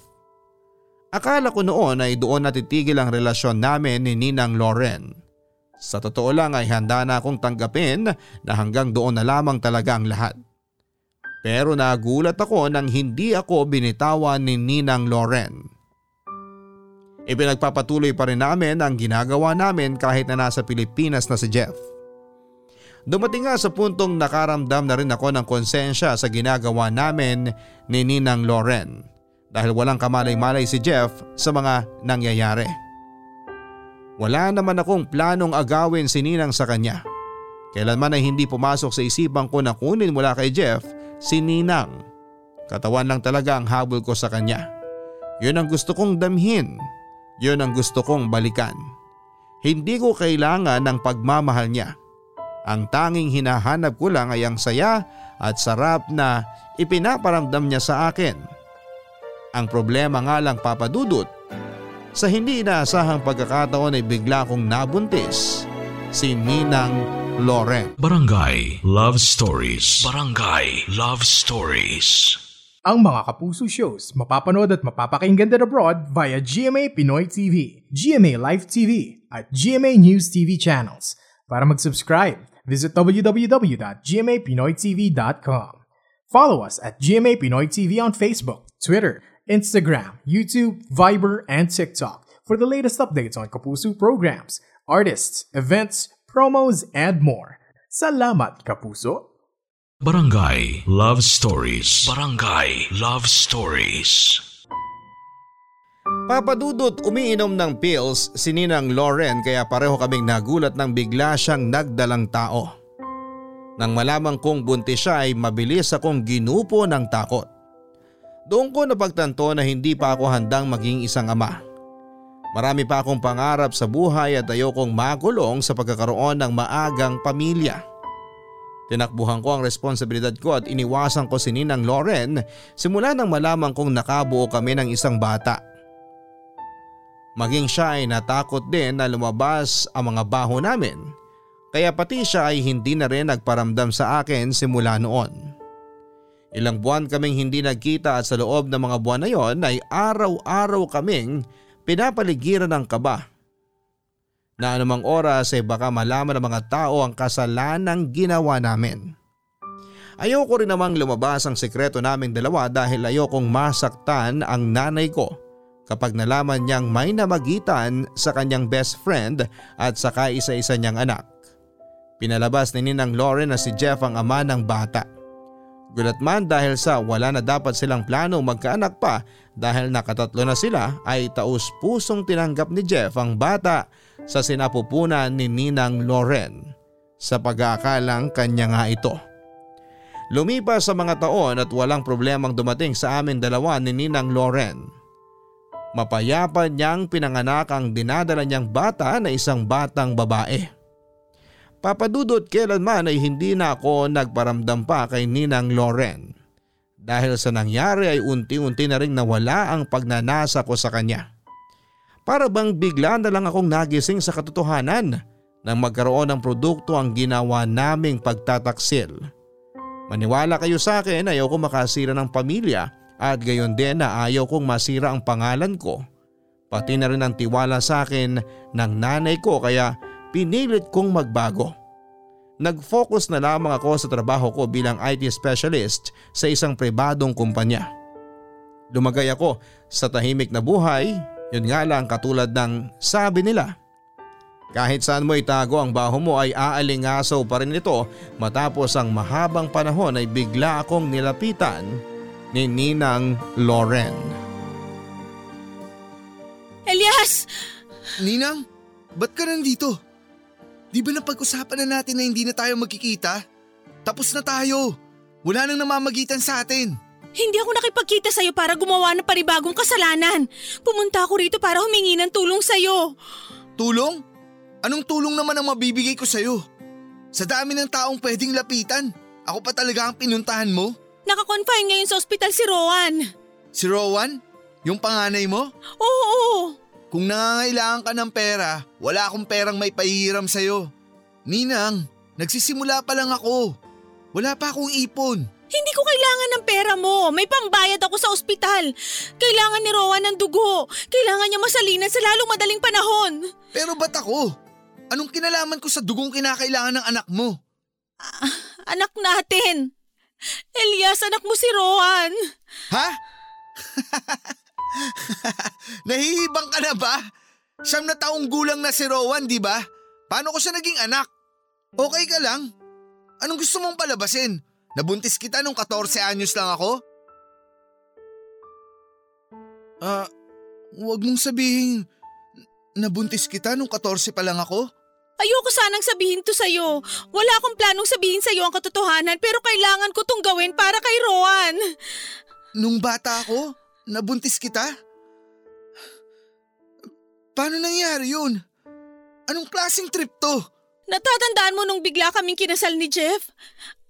Akala ko noon ay doon natitigil ang relasyon namin ni Ninang Loren. Sa totoo lang ay handa na akong tanggapin na hanggang doon na lamang talaga ang lahat. Pero nagulat ako nang hindi ako binitawan ni Ninang Loren. Ipinagpapatuloy pa rin namin ang ginagawa namin kahit na nasa Pilipinas na si Jeff. Dumating nga sa puntong nakaramdam na rin ako ng konsensya sa ginagawa namin ni Ninang Loren dahil walang kamalay-malay si Jeff sa mga nangyayari. Wala naman akong planong agawin si Ninang sa kanya. Kailanman ay hindi pumasok sa isipan ko na kunin mula kay Jeff si Ninang. Katawan lang talaga ang habol ko sa kanya. Yun ang gusto kong damhin. Yun ang gusto kong balikan. Hindi ko kailangan ng pagmamahal niya. Ang tanging hinahanap ko lang ay ang saya at sarap na ipinaparamdam niya sa akin. Ang problema nga lang, Papa Dudut, sa hindi inaasahang pagkakataon ay bigla kong nabuntis si Ninang Loren. Barangay Love Stories. Barangay Love Stories. Ang mga Kapuso shows mapapanood at mapapakinggan din abroad via G M A Pinoy T V, G M A Live T V at G M A News T V channels. Para mag-subscribe, visit w w w dot g m a pinoy t v dot com. Follow us at G M A Pinoy T V on Facebook, Twitter, Instagram, YouTube, Viber, and TikTok for the latest updates on Kapuso programs, artists, events, promos, and more. Salamat, Kapuso! Barangay Love Stories. Barangay Love Stories. Papa Dudut, umiinom ng pills si Ninang Loren kaya pareho kaming nagulat nang bigla siyang nagdalang tao. Nang malamang kong buntis siya ay mabilis akong ginupo ng takot. Doon ko napagtanto na hindi pa ako handang maging isang ama. Marami pa akong pangarap sa buhay at ayokong magulong sa pagkakaroon ng maagang pamilya. Tinakbuhan ko ang responsibilidad ko at iniwasan ko si Ninang Loren simula nang malaman kong nakabuo kami ng isang bata. Maging siya ay natakot din na lumabas ang mga baho namin, kaya pati siya ay hindi na rin nagparamdam sa akin simula noon. Ilang buwan kaming hindi nagkita at sa loob ng mga buwan na yon ay araw-araw kaming pinapaligiran ng kaba. Na anumang oras ay baka malaman ng mga tao ang kasalanang ginawa namin. Ayoko rin namang lumabas ang sekreto naming dalawa dahil ayokong masaktan ang nanay ko kapag nalaman niyang may namagitan sa kanyang best friend at sa kaisa-isa niyang anak. Pinalabas ni Ninang Loren na si Jeff ang ama ng bata. Gulat man dahil sa wala na dapat silang plano magkaanak pa dahil nakatatlo na sila ay taus-pusong tinanggap ni Jeff ang bata sa sinapupunan ni Ninang Loren sa pag-aakalang kanya nga ito. Lumipas sa mga taon at walang problemang dumating sa amin dalawa ni Ninang Loren. Mapayapa niyang pinanganak ang dinadala niyang bata na isang batang babae. Papa Dudut, kailanman ay hindi na ako nagparamdam pa kay Ninang Loren. Dahil sa nangyari ay unti-unti na rin nawala ang pagnanasa ko sa kanya. Para bang bigla na lang akong nagising sa katotohanan nang magkaroon ng produkto ang ginawa naming pagtataksil. Maniwala kayo sa akin, ayaw ko makasira ng pamilya at gayon din na ayaw kong masira ang pangalan ko. Pati na rin ang tiwala sa akin ng nanay ko kaya pinilit kong magbago. Nag-focus na lamang ako sa trabaho ko bilang I T specialist sa isang pribadong kumpanya. Lumagay ako sa tahimik na buhay, yun nga lang katulad ng sabi nila. Kahit saan mo itago ang baho mo ay aalingasaw pa rin ito matapos ang mahabang panahon ay bigla akong nilapitan ni Ninang Loren. Elias! Ninang, ba't ka nandito? Di ba napag-usapan na natin na hindi na tayo magkikita? Tapos na tayo. Wala nang namamagitan sa atin. Hindi ako nakipagkita sa'yo para gumawa ng panibagong kasalanan. Pumunta ako rito para humingi ng tulong sa'yo. Tulong? Anong tulong naman ang mabibigay ko sa'yo? Sa dami ng taong pwedeng lapitan, ako pa talaga ang pinuntahan mo? Naka-confine ngayon sa ospital si Rowan. Si Rowan? Yung panganay mo? Oo, oo. Kung nangangailangan ka ng pera, wala akong perang may pahihiram sa'yo. Ninang, nagsisimula pa lang ako. Wala pa akong ipon. Hindi ko kailangan ng pera mo. May pambayad ako sa ospital. Kailangan ni Rowan ng dugo. Kailangan niya masalinan sa lalong madaling panahon. Pero ba't ako? Anong kinalaman ko sa dugong kinakailangan ng anak mo? Uh, anak natin. Elias, anak mo si Rowan. Ha? Nahihibang ka na ba? Siyam na taong gulang na si Rowan, di ba? Paano ko siya naging anak? Okay ka lang? Anong gusto mong palabasin? Nabuntis kita nung fourteen anyos lang ako? Ah, uh, huwag mong sabihin nabuntis kita nung fourteen pa lang ako? Ayoko sanang sabihin to sa'yo. Wala akong planong sabihin sa'yo ang katotohanan pero kailangan ko tong gawin para kay Rowan. Nung bata ako, nabuntis kita? Paano nangyari yun? Anong klaseng trip to? Natatandaan mo nung bigla kaming kinasal ni Jeff?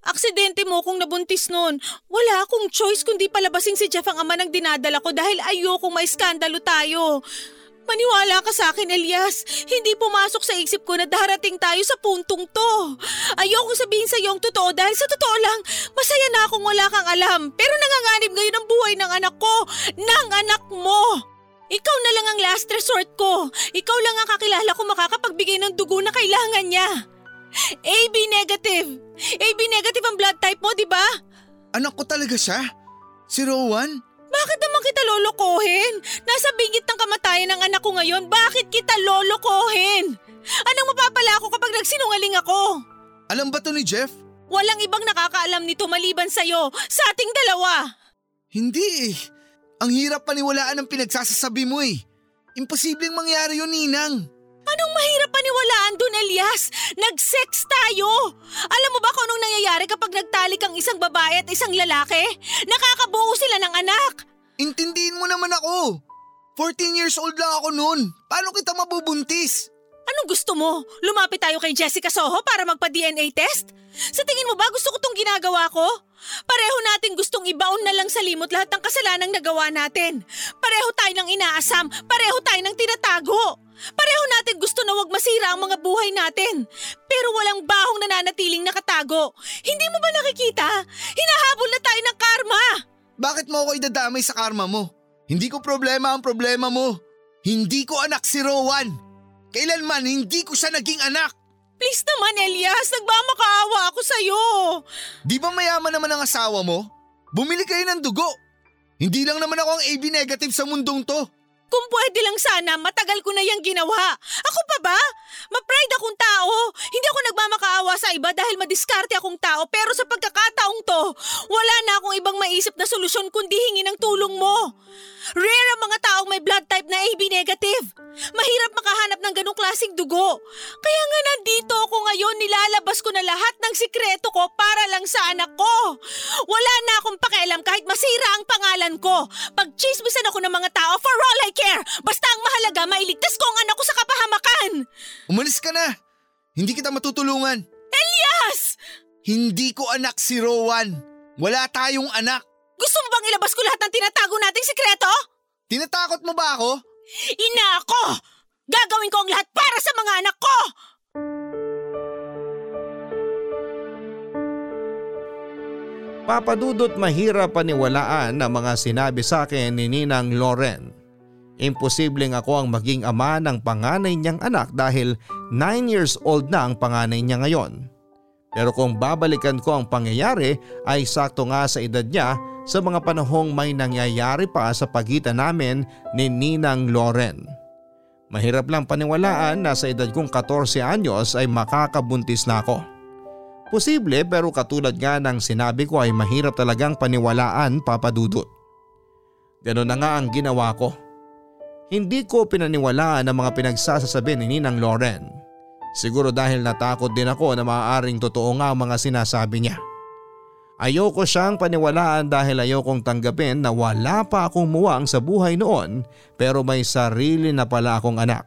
Aksidente mo kung nabuntis nun. Wala akong choice kundi palabasing si Jeff ang ama ng dinadala ko dahil ayokong maiskandalo tayo. Maniwala ka sa akin, Elias. Hindi pumasok sa isip ko na darating tayo sa puntong to. Ayokong sabihin sa iyo ang totoo dahil sa totoo lang, masaya na akong wala kang alam. Pero nanganganib ngayon ang buhay ng anak ko, ng anak mo. Ikaw na lang ang last resort ko. Ikaw lang ang kakilala ko makakapagbigay ng dugo na kailangan niya. A B negative. A B negative ang blood type mo, di ba? Anak ko talaga siya? Si Rowan? Bakit naman kita lolokohin? Nasa bingit ng kamatayan ng anak ko ngayon, bakit kita lolokohin? Anong mapapala ako kapag nagsinungaling ako? Alam ba to ni Jeff? Walang ibang nakakaalam nito maliban sa'yo, sa ating dalawa. Hindi eh. Ang hirap paniwalaan ang pinagsasasabi mo eh. Imposibleng mangyari yun, Ninang. Anong mahirap paniwalaan dun, Elias? Nag-sex tayo! Alam mo ba kung anong nangyayari kapag nagtalik ang isang babae at isang lalaki? Nakakabuo sila ng anak! Intindihin mo naman ako! fourteen years old lang ako noon! Paano kita mabubuntis? Anong gusto mo? Lumapit tayo kay Jessica Soho para magpa-D N A test? Sa tingin mo ba gusto ko itong ginagawa ko? Pareho natin gustong ibaon na lang sa limot lahat ng kasalanang nagawa natin. Pareho tayo ng inaasam, pareho tayo ng tinatago. Pareho natin gusto na wag masira ang mga buhay natin. Pero walang bahong nananatiling nakatago. Hindi mo ba nakikita? Hinahabol na tayo ng karma! Bakit mo ako idadamay sa karma mo? Hindi ko problema ang problema mo. Hindi ko anak si Rowan. Kailanman hindi ko siya naging anak. Please naman Elias, nagmamakaawa ako sa'yo. Di ba mayaman naman ang asawa mo? Bumili kayo ng dugo. Hindi lang naman ako ang A B negative sa mundong to. Kung pwede lang sana, matagal ko na yang ginawa. Ako pa ba? Ma-pride akong tao. Hindi ako nagmamakaawa sa iba dahil madiskarte akong tao. Pero sa pagkakataong to, wala na akong ibang maisip na solusyon kundi hingi ng tulong mo. Rare ang mga taong may blood type na A B negative. Mahirap makahanap ng ganong klaseng dugo. Kaya nga nandito ako ngayon, nilalabas ko na lahat ng sikreto ko para lang sa anak ko. Wala na akong pakialam kahit masira ang pangalan ko. Pag-chismisan ako ng mga tao, for all I care. Basta ang mahalaga, mailigtas ko ang anak ko sa kapahamakan. Umalis ka na. Hindi kita matutulungan. Elias! Hindi ko anak si Rowan. Wala tayong anak. Gusto mo bang ilabas ko lahat ng tinatago nating sikreto? Tinatakot mo ba ako? Ina ako! Gagawin ko ang lahat para sa mga anak ko! Papa Dudut, mahirap paniwalaan na mga sinabi sa akin ni Ninang Loren. Imposibleng ako ang maging ama ng panganay niyang anak dahil nine years old na ang panganay niya ngayon. Pero kung babalikan ko ang pangyayari ay sakto nga sa edad niya sa mga panahong may nangyayari pa sa pagitan namin ni Ninang Loren. Mahirap lang paniwalaan na sa edad kong fourteen anyos ay makakabuntis na ako. Posible pero katulad nga ng sinabi ko ay mahirap talagang paniwalaan, Papa Dudut. Ganun na nga ang ginawa ko. Hindi ko pinaniwalaan ang mga pinagsasasabi ni Ninang Loren. Siguro dahil natakot din ako na maaaring totoo nga ang mga sinasabi niya. Ayoko siyang paniwalaan dahil ayokong tanggapin na wala pa akong muwang sa buhay noon pero may sarili na pala akong anak.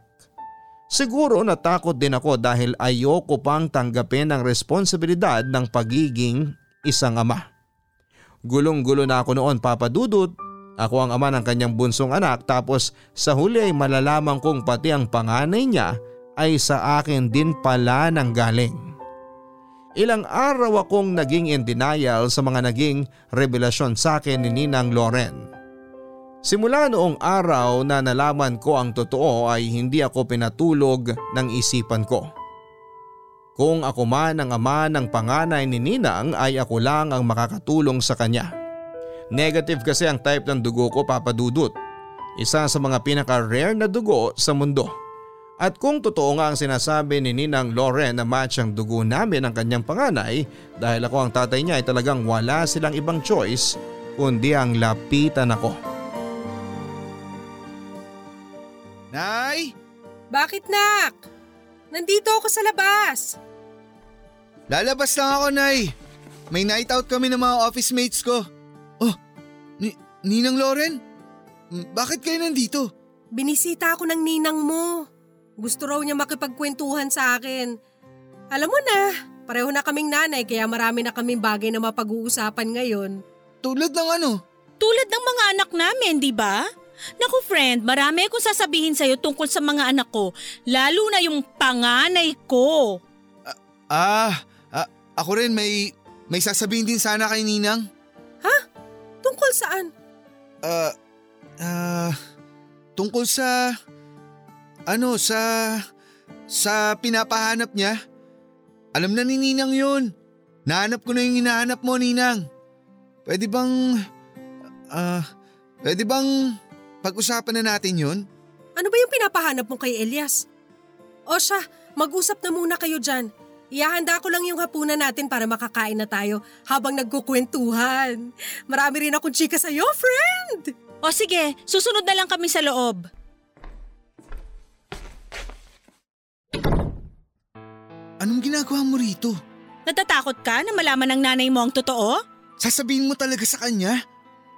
Siguro natakot din ako dahil ayoko pang tanggapin ang responsibilidad ng pagiging isang ama. Gulong-gulo na ako noon, Papa Dudut. Ako ang ama ng kanyang bunsong anak tapos sa huli ay malalaman kong pati ang panganay niya ay sa akin din pala nang galing. Ilang araw akong naging in denial sa mga naging revelasyon sa akin ni Ninang Loren. Simula noong araw na nalaman ko ang totoo ay hindi ako pinatulog ng isipan ko. Kung ako man ang ama ng panganay ni Ninang ay ako lang ang makakatulong sa kanya. Negative kasi ang type ng dugo ko, Papa Dudut. Isa sa mga pinaka-rare na dugo sa mundo. At kung totoo nga ang sinasabi ni Ninang Loren na match ang dugo namin ng kanyang panganay dahil ako ang tatay niya ay talagang wala silang ibang choice kundi ang lapitan ako. Nay! Bakit, Nak? Nandito ako sa labas. Lalabas lang ako, Nay. May night out kami ng mga office mates ko. Oh, ni- Ninang Loren? Bakit kayo nandito? Binisita ako ng ninang mo. Gusto raw niya makipagkwentuhan sa akin. Alam mo na, pareho na kaming nanay kaya marami na kaming bagay na mapag-uusapan ngayon. Tulad ng ano? Tulad ng mga anak namin, di ba? Naku friend, marami akong sasabihin sa'yo tungkol sa mga anak ko, lalo na yung panganay ko. Ah, ah ako rin may, may sasabihin din sana kay Ninang. Ha? Tungkol saan? Ah, uh, ah, uh, tungkol sa, ano, sa, sa pinapahanap niya. Alam na ni Ninang yun. Nahanap ko na yung hinahanap mo, Ninang. Pwede bang, ah, uh, pwede bang… Pag-usapan na natin yun? Ano ba yung pinapahanap mo kay Elias? O siya, mag-usap na muna kayo dyan. Iahanda ko lang yung hapunan natin para makakain na tayo habang nagkukwentuhan. Marami rin akong chika sa'yo, friend! O sige, susunod na lang kami sa loob. Anong ginagawa mo rito? Natatakot ka na malaman ng nanay mo ang totoo? Sasabihin mo talaga sa kanya?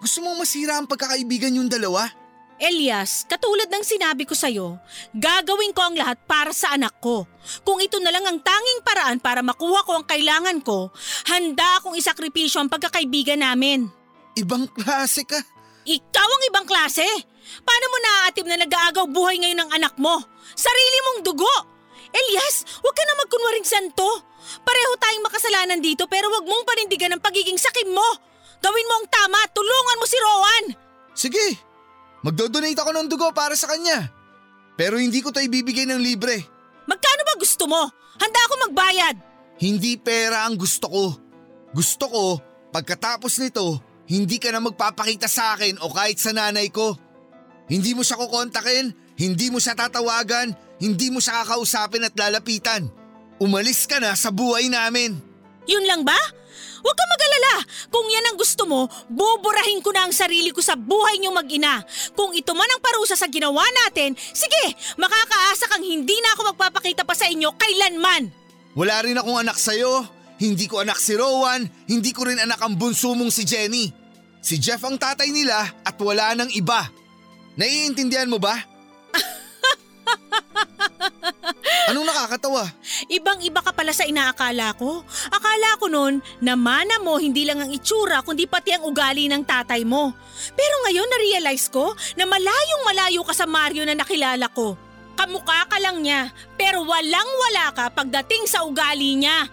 Gusto mong masira ang pagkakaibigan yung dalawa? Elias, katulad ng sinabi ko sa'yo, gagawin ko ang lahat para sa anak ko. Kung ito na lang ang tanging paraan para makuha ko ang kailangan ko, handa akong isakripisyo ang pagkakaibigan namin. Ibang klase ka? Ikaw ang ibang klase? Paano mo naaatim na nag-aagaw buhay ngayon ng anak mo? Sarili mong dugo! Elias, huwag ka na magkunwaring santo. Pareho tayong makasalanan dito pero huwag mong panindigan ang pagiging sakim mo. Gawin mo ang tama at tulungan mo si Rowan. Sige, magdodonate ako ng dugo para sa kanya. Pero hindi ko to ibibigay ng libre. Magkano ba gusto mo? Handa ako magbayad. Hindi pera ang gusto ko. Gusto ko, pagkatapos nito, hindi ka na magpapakita sa akin o kahit sa nanay ko. Hindi mo siya kukontakin, hindi mo siya tatawagan, hindi mo siya kakausapin at lalapitan. Umalis ka na sa buhay namin. Yun lang ba? Huwag ka mag-alala. Kung yan ang gusto mo, buburahin ko na ang sarili ko sa buhay niyong mag-ina. Kung ito man ang parusa sa ginawa natin, sige, makakaasa kang hindi na ako magpapakita pa sa inyo kailanman. Wala rin akong anak sa'yo. Hindi ko anak si Rowan, hindi ko rin anak ang bunso mong si Jenny. Si Jeff ang tatay nila at wala nang iba. Naiintindihan mo ba? Anong nakakatawa? Ibang-iba ka pala sa inaakala ko. Akala ko noon na mana mo hindi lang ang itsura kundi pati ang ugali ng tatay mo. Pero ngayon na-realize ko na malayong malayo ka sa Mario na nakilala ko. Kamukha ka lang niya pero walang-wala ka pagdating sa ugali niya.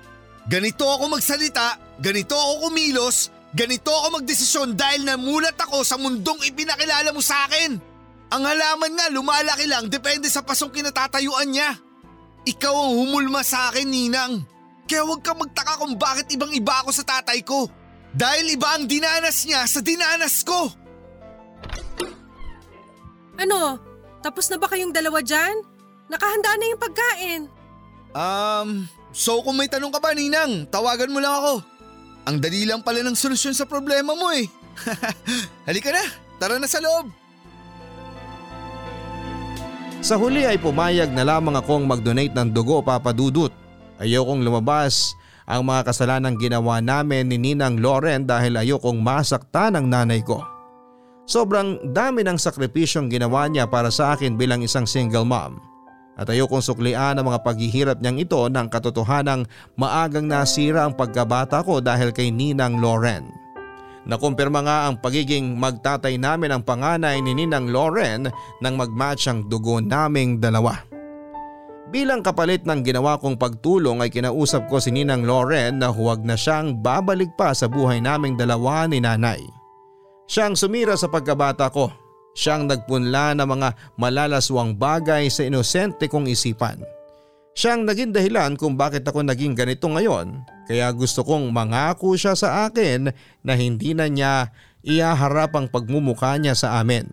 Ganito ako magsalita, ganito ako kumilos, ganito ako magdesisyon dahil namulat ako sa mundong ipinakilala mo sa akin. Ang halaman nga lumalaki lang depende sa pasong kinatatayuan niya. Ikaw ang humulma sa akin, Ninang. Kaya huwag kang magtaka kung bakit ibang-iba ako sa tatay ko. Dahil iba ang dinanas niya sa dinanas ko. Ano? Tapos na ba kayong dalawa dyan? Nakahanda na yung pagkain. Um, so kung may tanong ka ba, Ninang, tawagan mo lang ako. Ang dali lang pala ng solusyon sa problema mo eh. Halika na, tara na sa loob. Sa huli ay pumayag na lamang akong mag-donate ng dugo, Papa Dudut. Ayokong lumabas ang mga kasalanang ginawa namin ni Ninang Loren dahil ayokong masaktan ang nanay ko. Sobrang dami ng sakripisyong ginawa niya para sa akin bilang isang single mom. At ayokong suklian ang mga paghihirap niyang ito ng katotohanang maagang nasira ang pagkabata ko dahil kay Ninang Loren. Nakumpirma nga ang pagiging magtatay namin ang panganay ni Ninang Loren nang magmatch ang dugo naming dalawa. Bilang kapalit ng ginawa kong pagtulong ay kinausap ko si Ninang Loren na huwag na siyang babalik pa sa buhay naming dalawa ni nanay. Siyang sumira sa pagkabata ko. Siyang nagpunla ng mga malalaswang bagay sa inosente kong isipan. Siyang naging dahilan kung bakit ako naging ganito ngayon. Kaya gusto kong mangako siya sa akin na hindi na niya iaharap ang pagmumukha niya sa amin.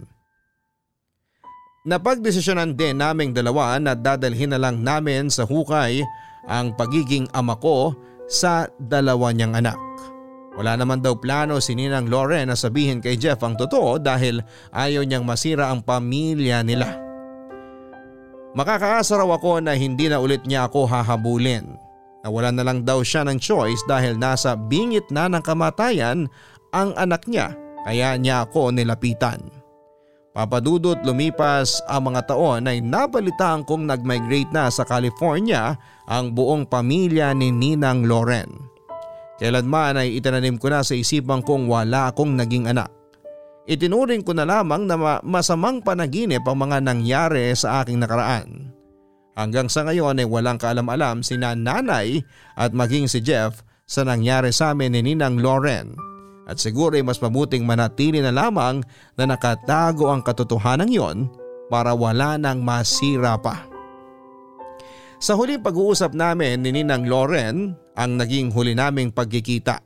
Napagdesisyonan din naming dalawa na dadalhin na lang namin sa hukay ang pagiging ama ko sa dalawa niyang anak. Wala naman daw plano si Ninang Loren na sabihin kay Jeff ang totoo dahil ayaw niyang masira ang pamilya nila. Makakaasa raw ako na hindi na ulit niya ako hahabulin. Nawalan na lang daw siya ng choice dahil nasa bingit na ng kamatayan ang anak niya kaya niya ako nilapitan. Papa Dudut, lumipas ang mga taon ay nabalitaan kong nag-migrate na sa California ang buong pamilya ni Ninang Loren. Kailanman ay itinanim ko na sa isipan kong wala akong naging anak. Itinuring ko na lamang na masamang panaginip ang mga nangyari sa aking nakaraan. Hanggang sa ngayon ay walang kaalam-alam si nanay at maging si Jeff sa nangyari sa amin ni Ninang Loren. At siguro ay mas mabuting manatili na lamang na nakatago ang katotohanan yon para wala nang masira pa. Sa huli pag-uusap namin ni Ninang Loren ang naging huli naming pagkikita.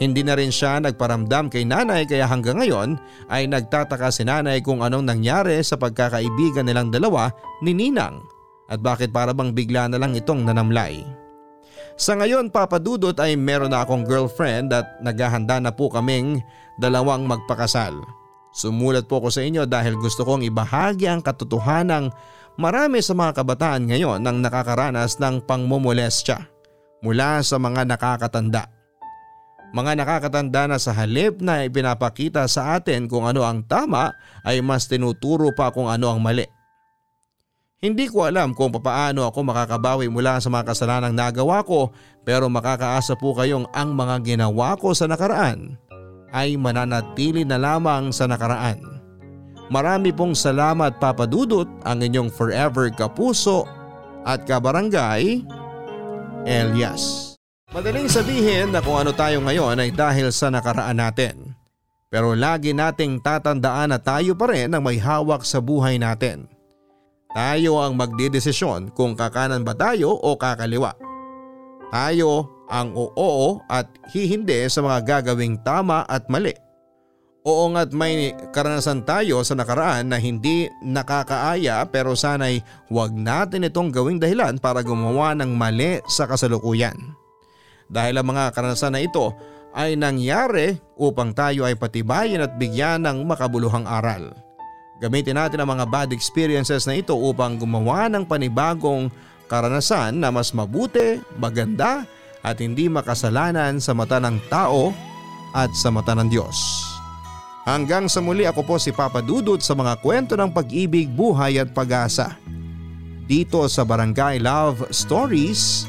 Hindi na rin siya nagparamdam kay nanay kaya hanggang ngayon ay nagtataka si nanay kung anong nangyari sa pagkakaibigan nilang dalawa ni Ninang. At bakit para bang bigla na lang itong nanamlay. Sa ngayon, Papa Dudut, ay meron na akong girlfriend at naghahanda na po kaming dalawang magpakasal. Sumulat po ko sa inyo dahil gusto kong ibahagi ang katotohanang marami sa mga kabataan ngayon ang nakakaranas ng pangmomolestya mula sa mga nakakatanda. Mga nakakatanda na sa halip na ipinapakita sa atin kung ano ang tama ay mas tinuturo pa kung ano ang mali. Hindi ko alam kung paano ako makakabawi mula sa mga kasalanang nagawa ko pero makakaasa po kayong ang mga ginawa ko sa nakaraan ay mananatili na lamang sa nakaraan. Marami pong salamat Papa Dudut, ang inyong forever kapuso at kabarangay, Elias. Madaling sabihin na kung ano tayo ngayon ay dahil sa nakaraan natin. Pero lagi nating tatandaan na tayo pa rin ang may hawak sa buhay natin. Tayo ang magdidesisyon kung kakanan ba tayo o kakaliwa. Tayo ang oo at hihindi sa mga gagawing tama at mali. Oo nga't may karanasan tayo sa nakaraan na hindi nakakaaya pero sana'y huwag natin itong gawing dahilan para gumawa ng mali sa kasalukuyan. Dahil ang mga karanasan na ito ay nangyari upang tayo ay patibayin at bigyan ng makabuluhang aral. Gamitin natin ang mga bad experiences na ito upang gumawa ng panibagong karanasan na mas mabuti, maganda at hindi makasalanan sa mata ng tao at sa mata ng Diyos. Hanggang sa muli, ako po si Papa Dudut sa mga kwento ng pag-ibig, buhay at pag-asa. Dito sa Barangay Love Stories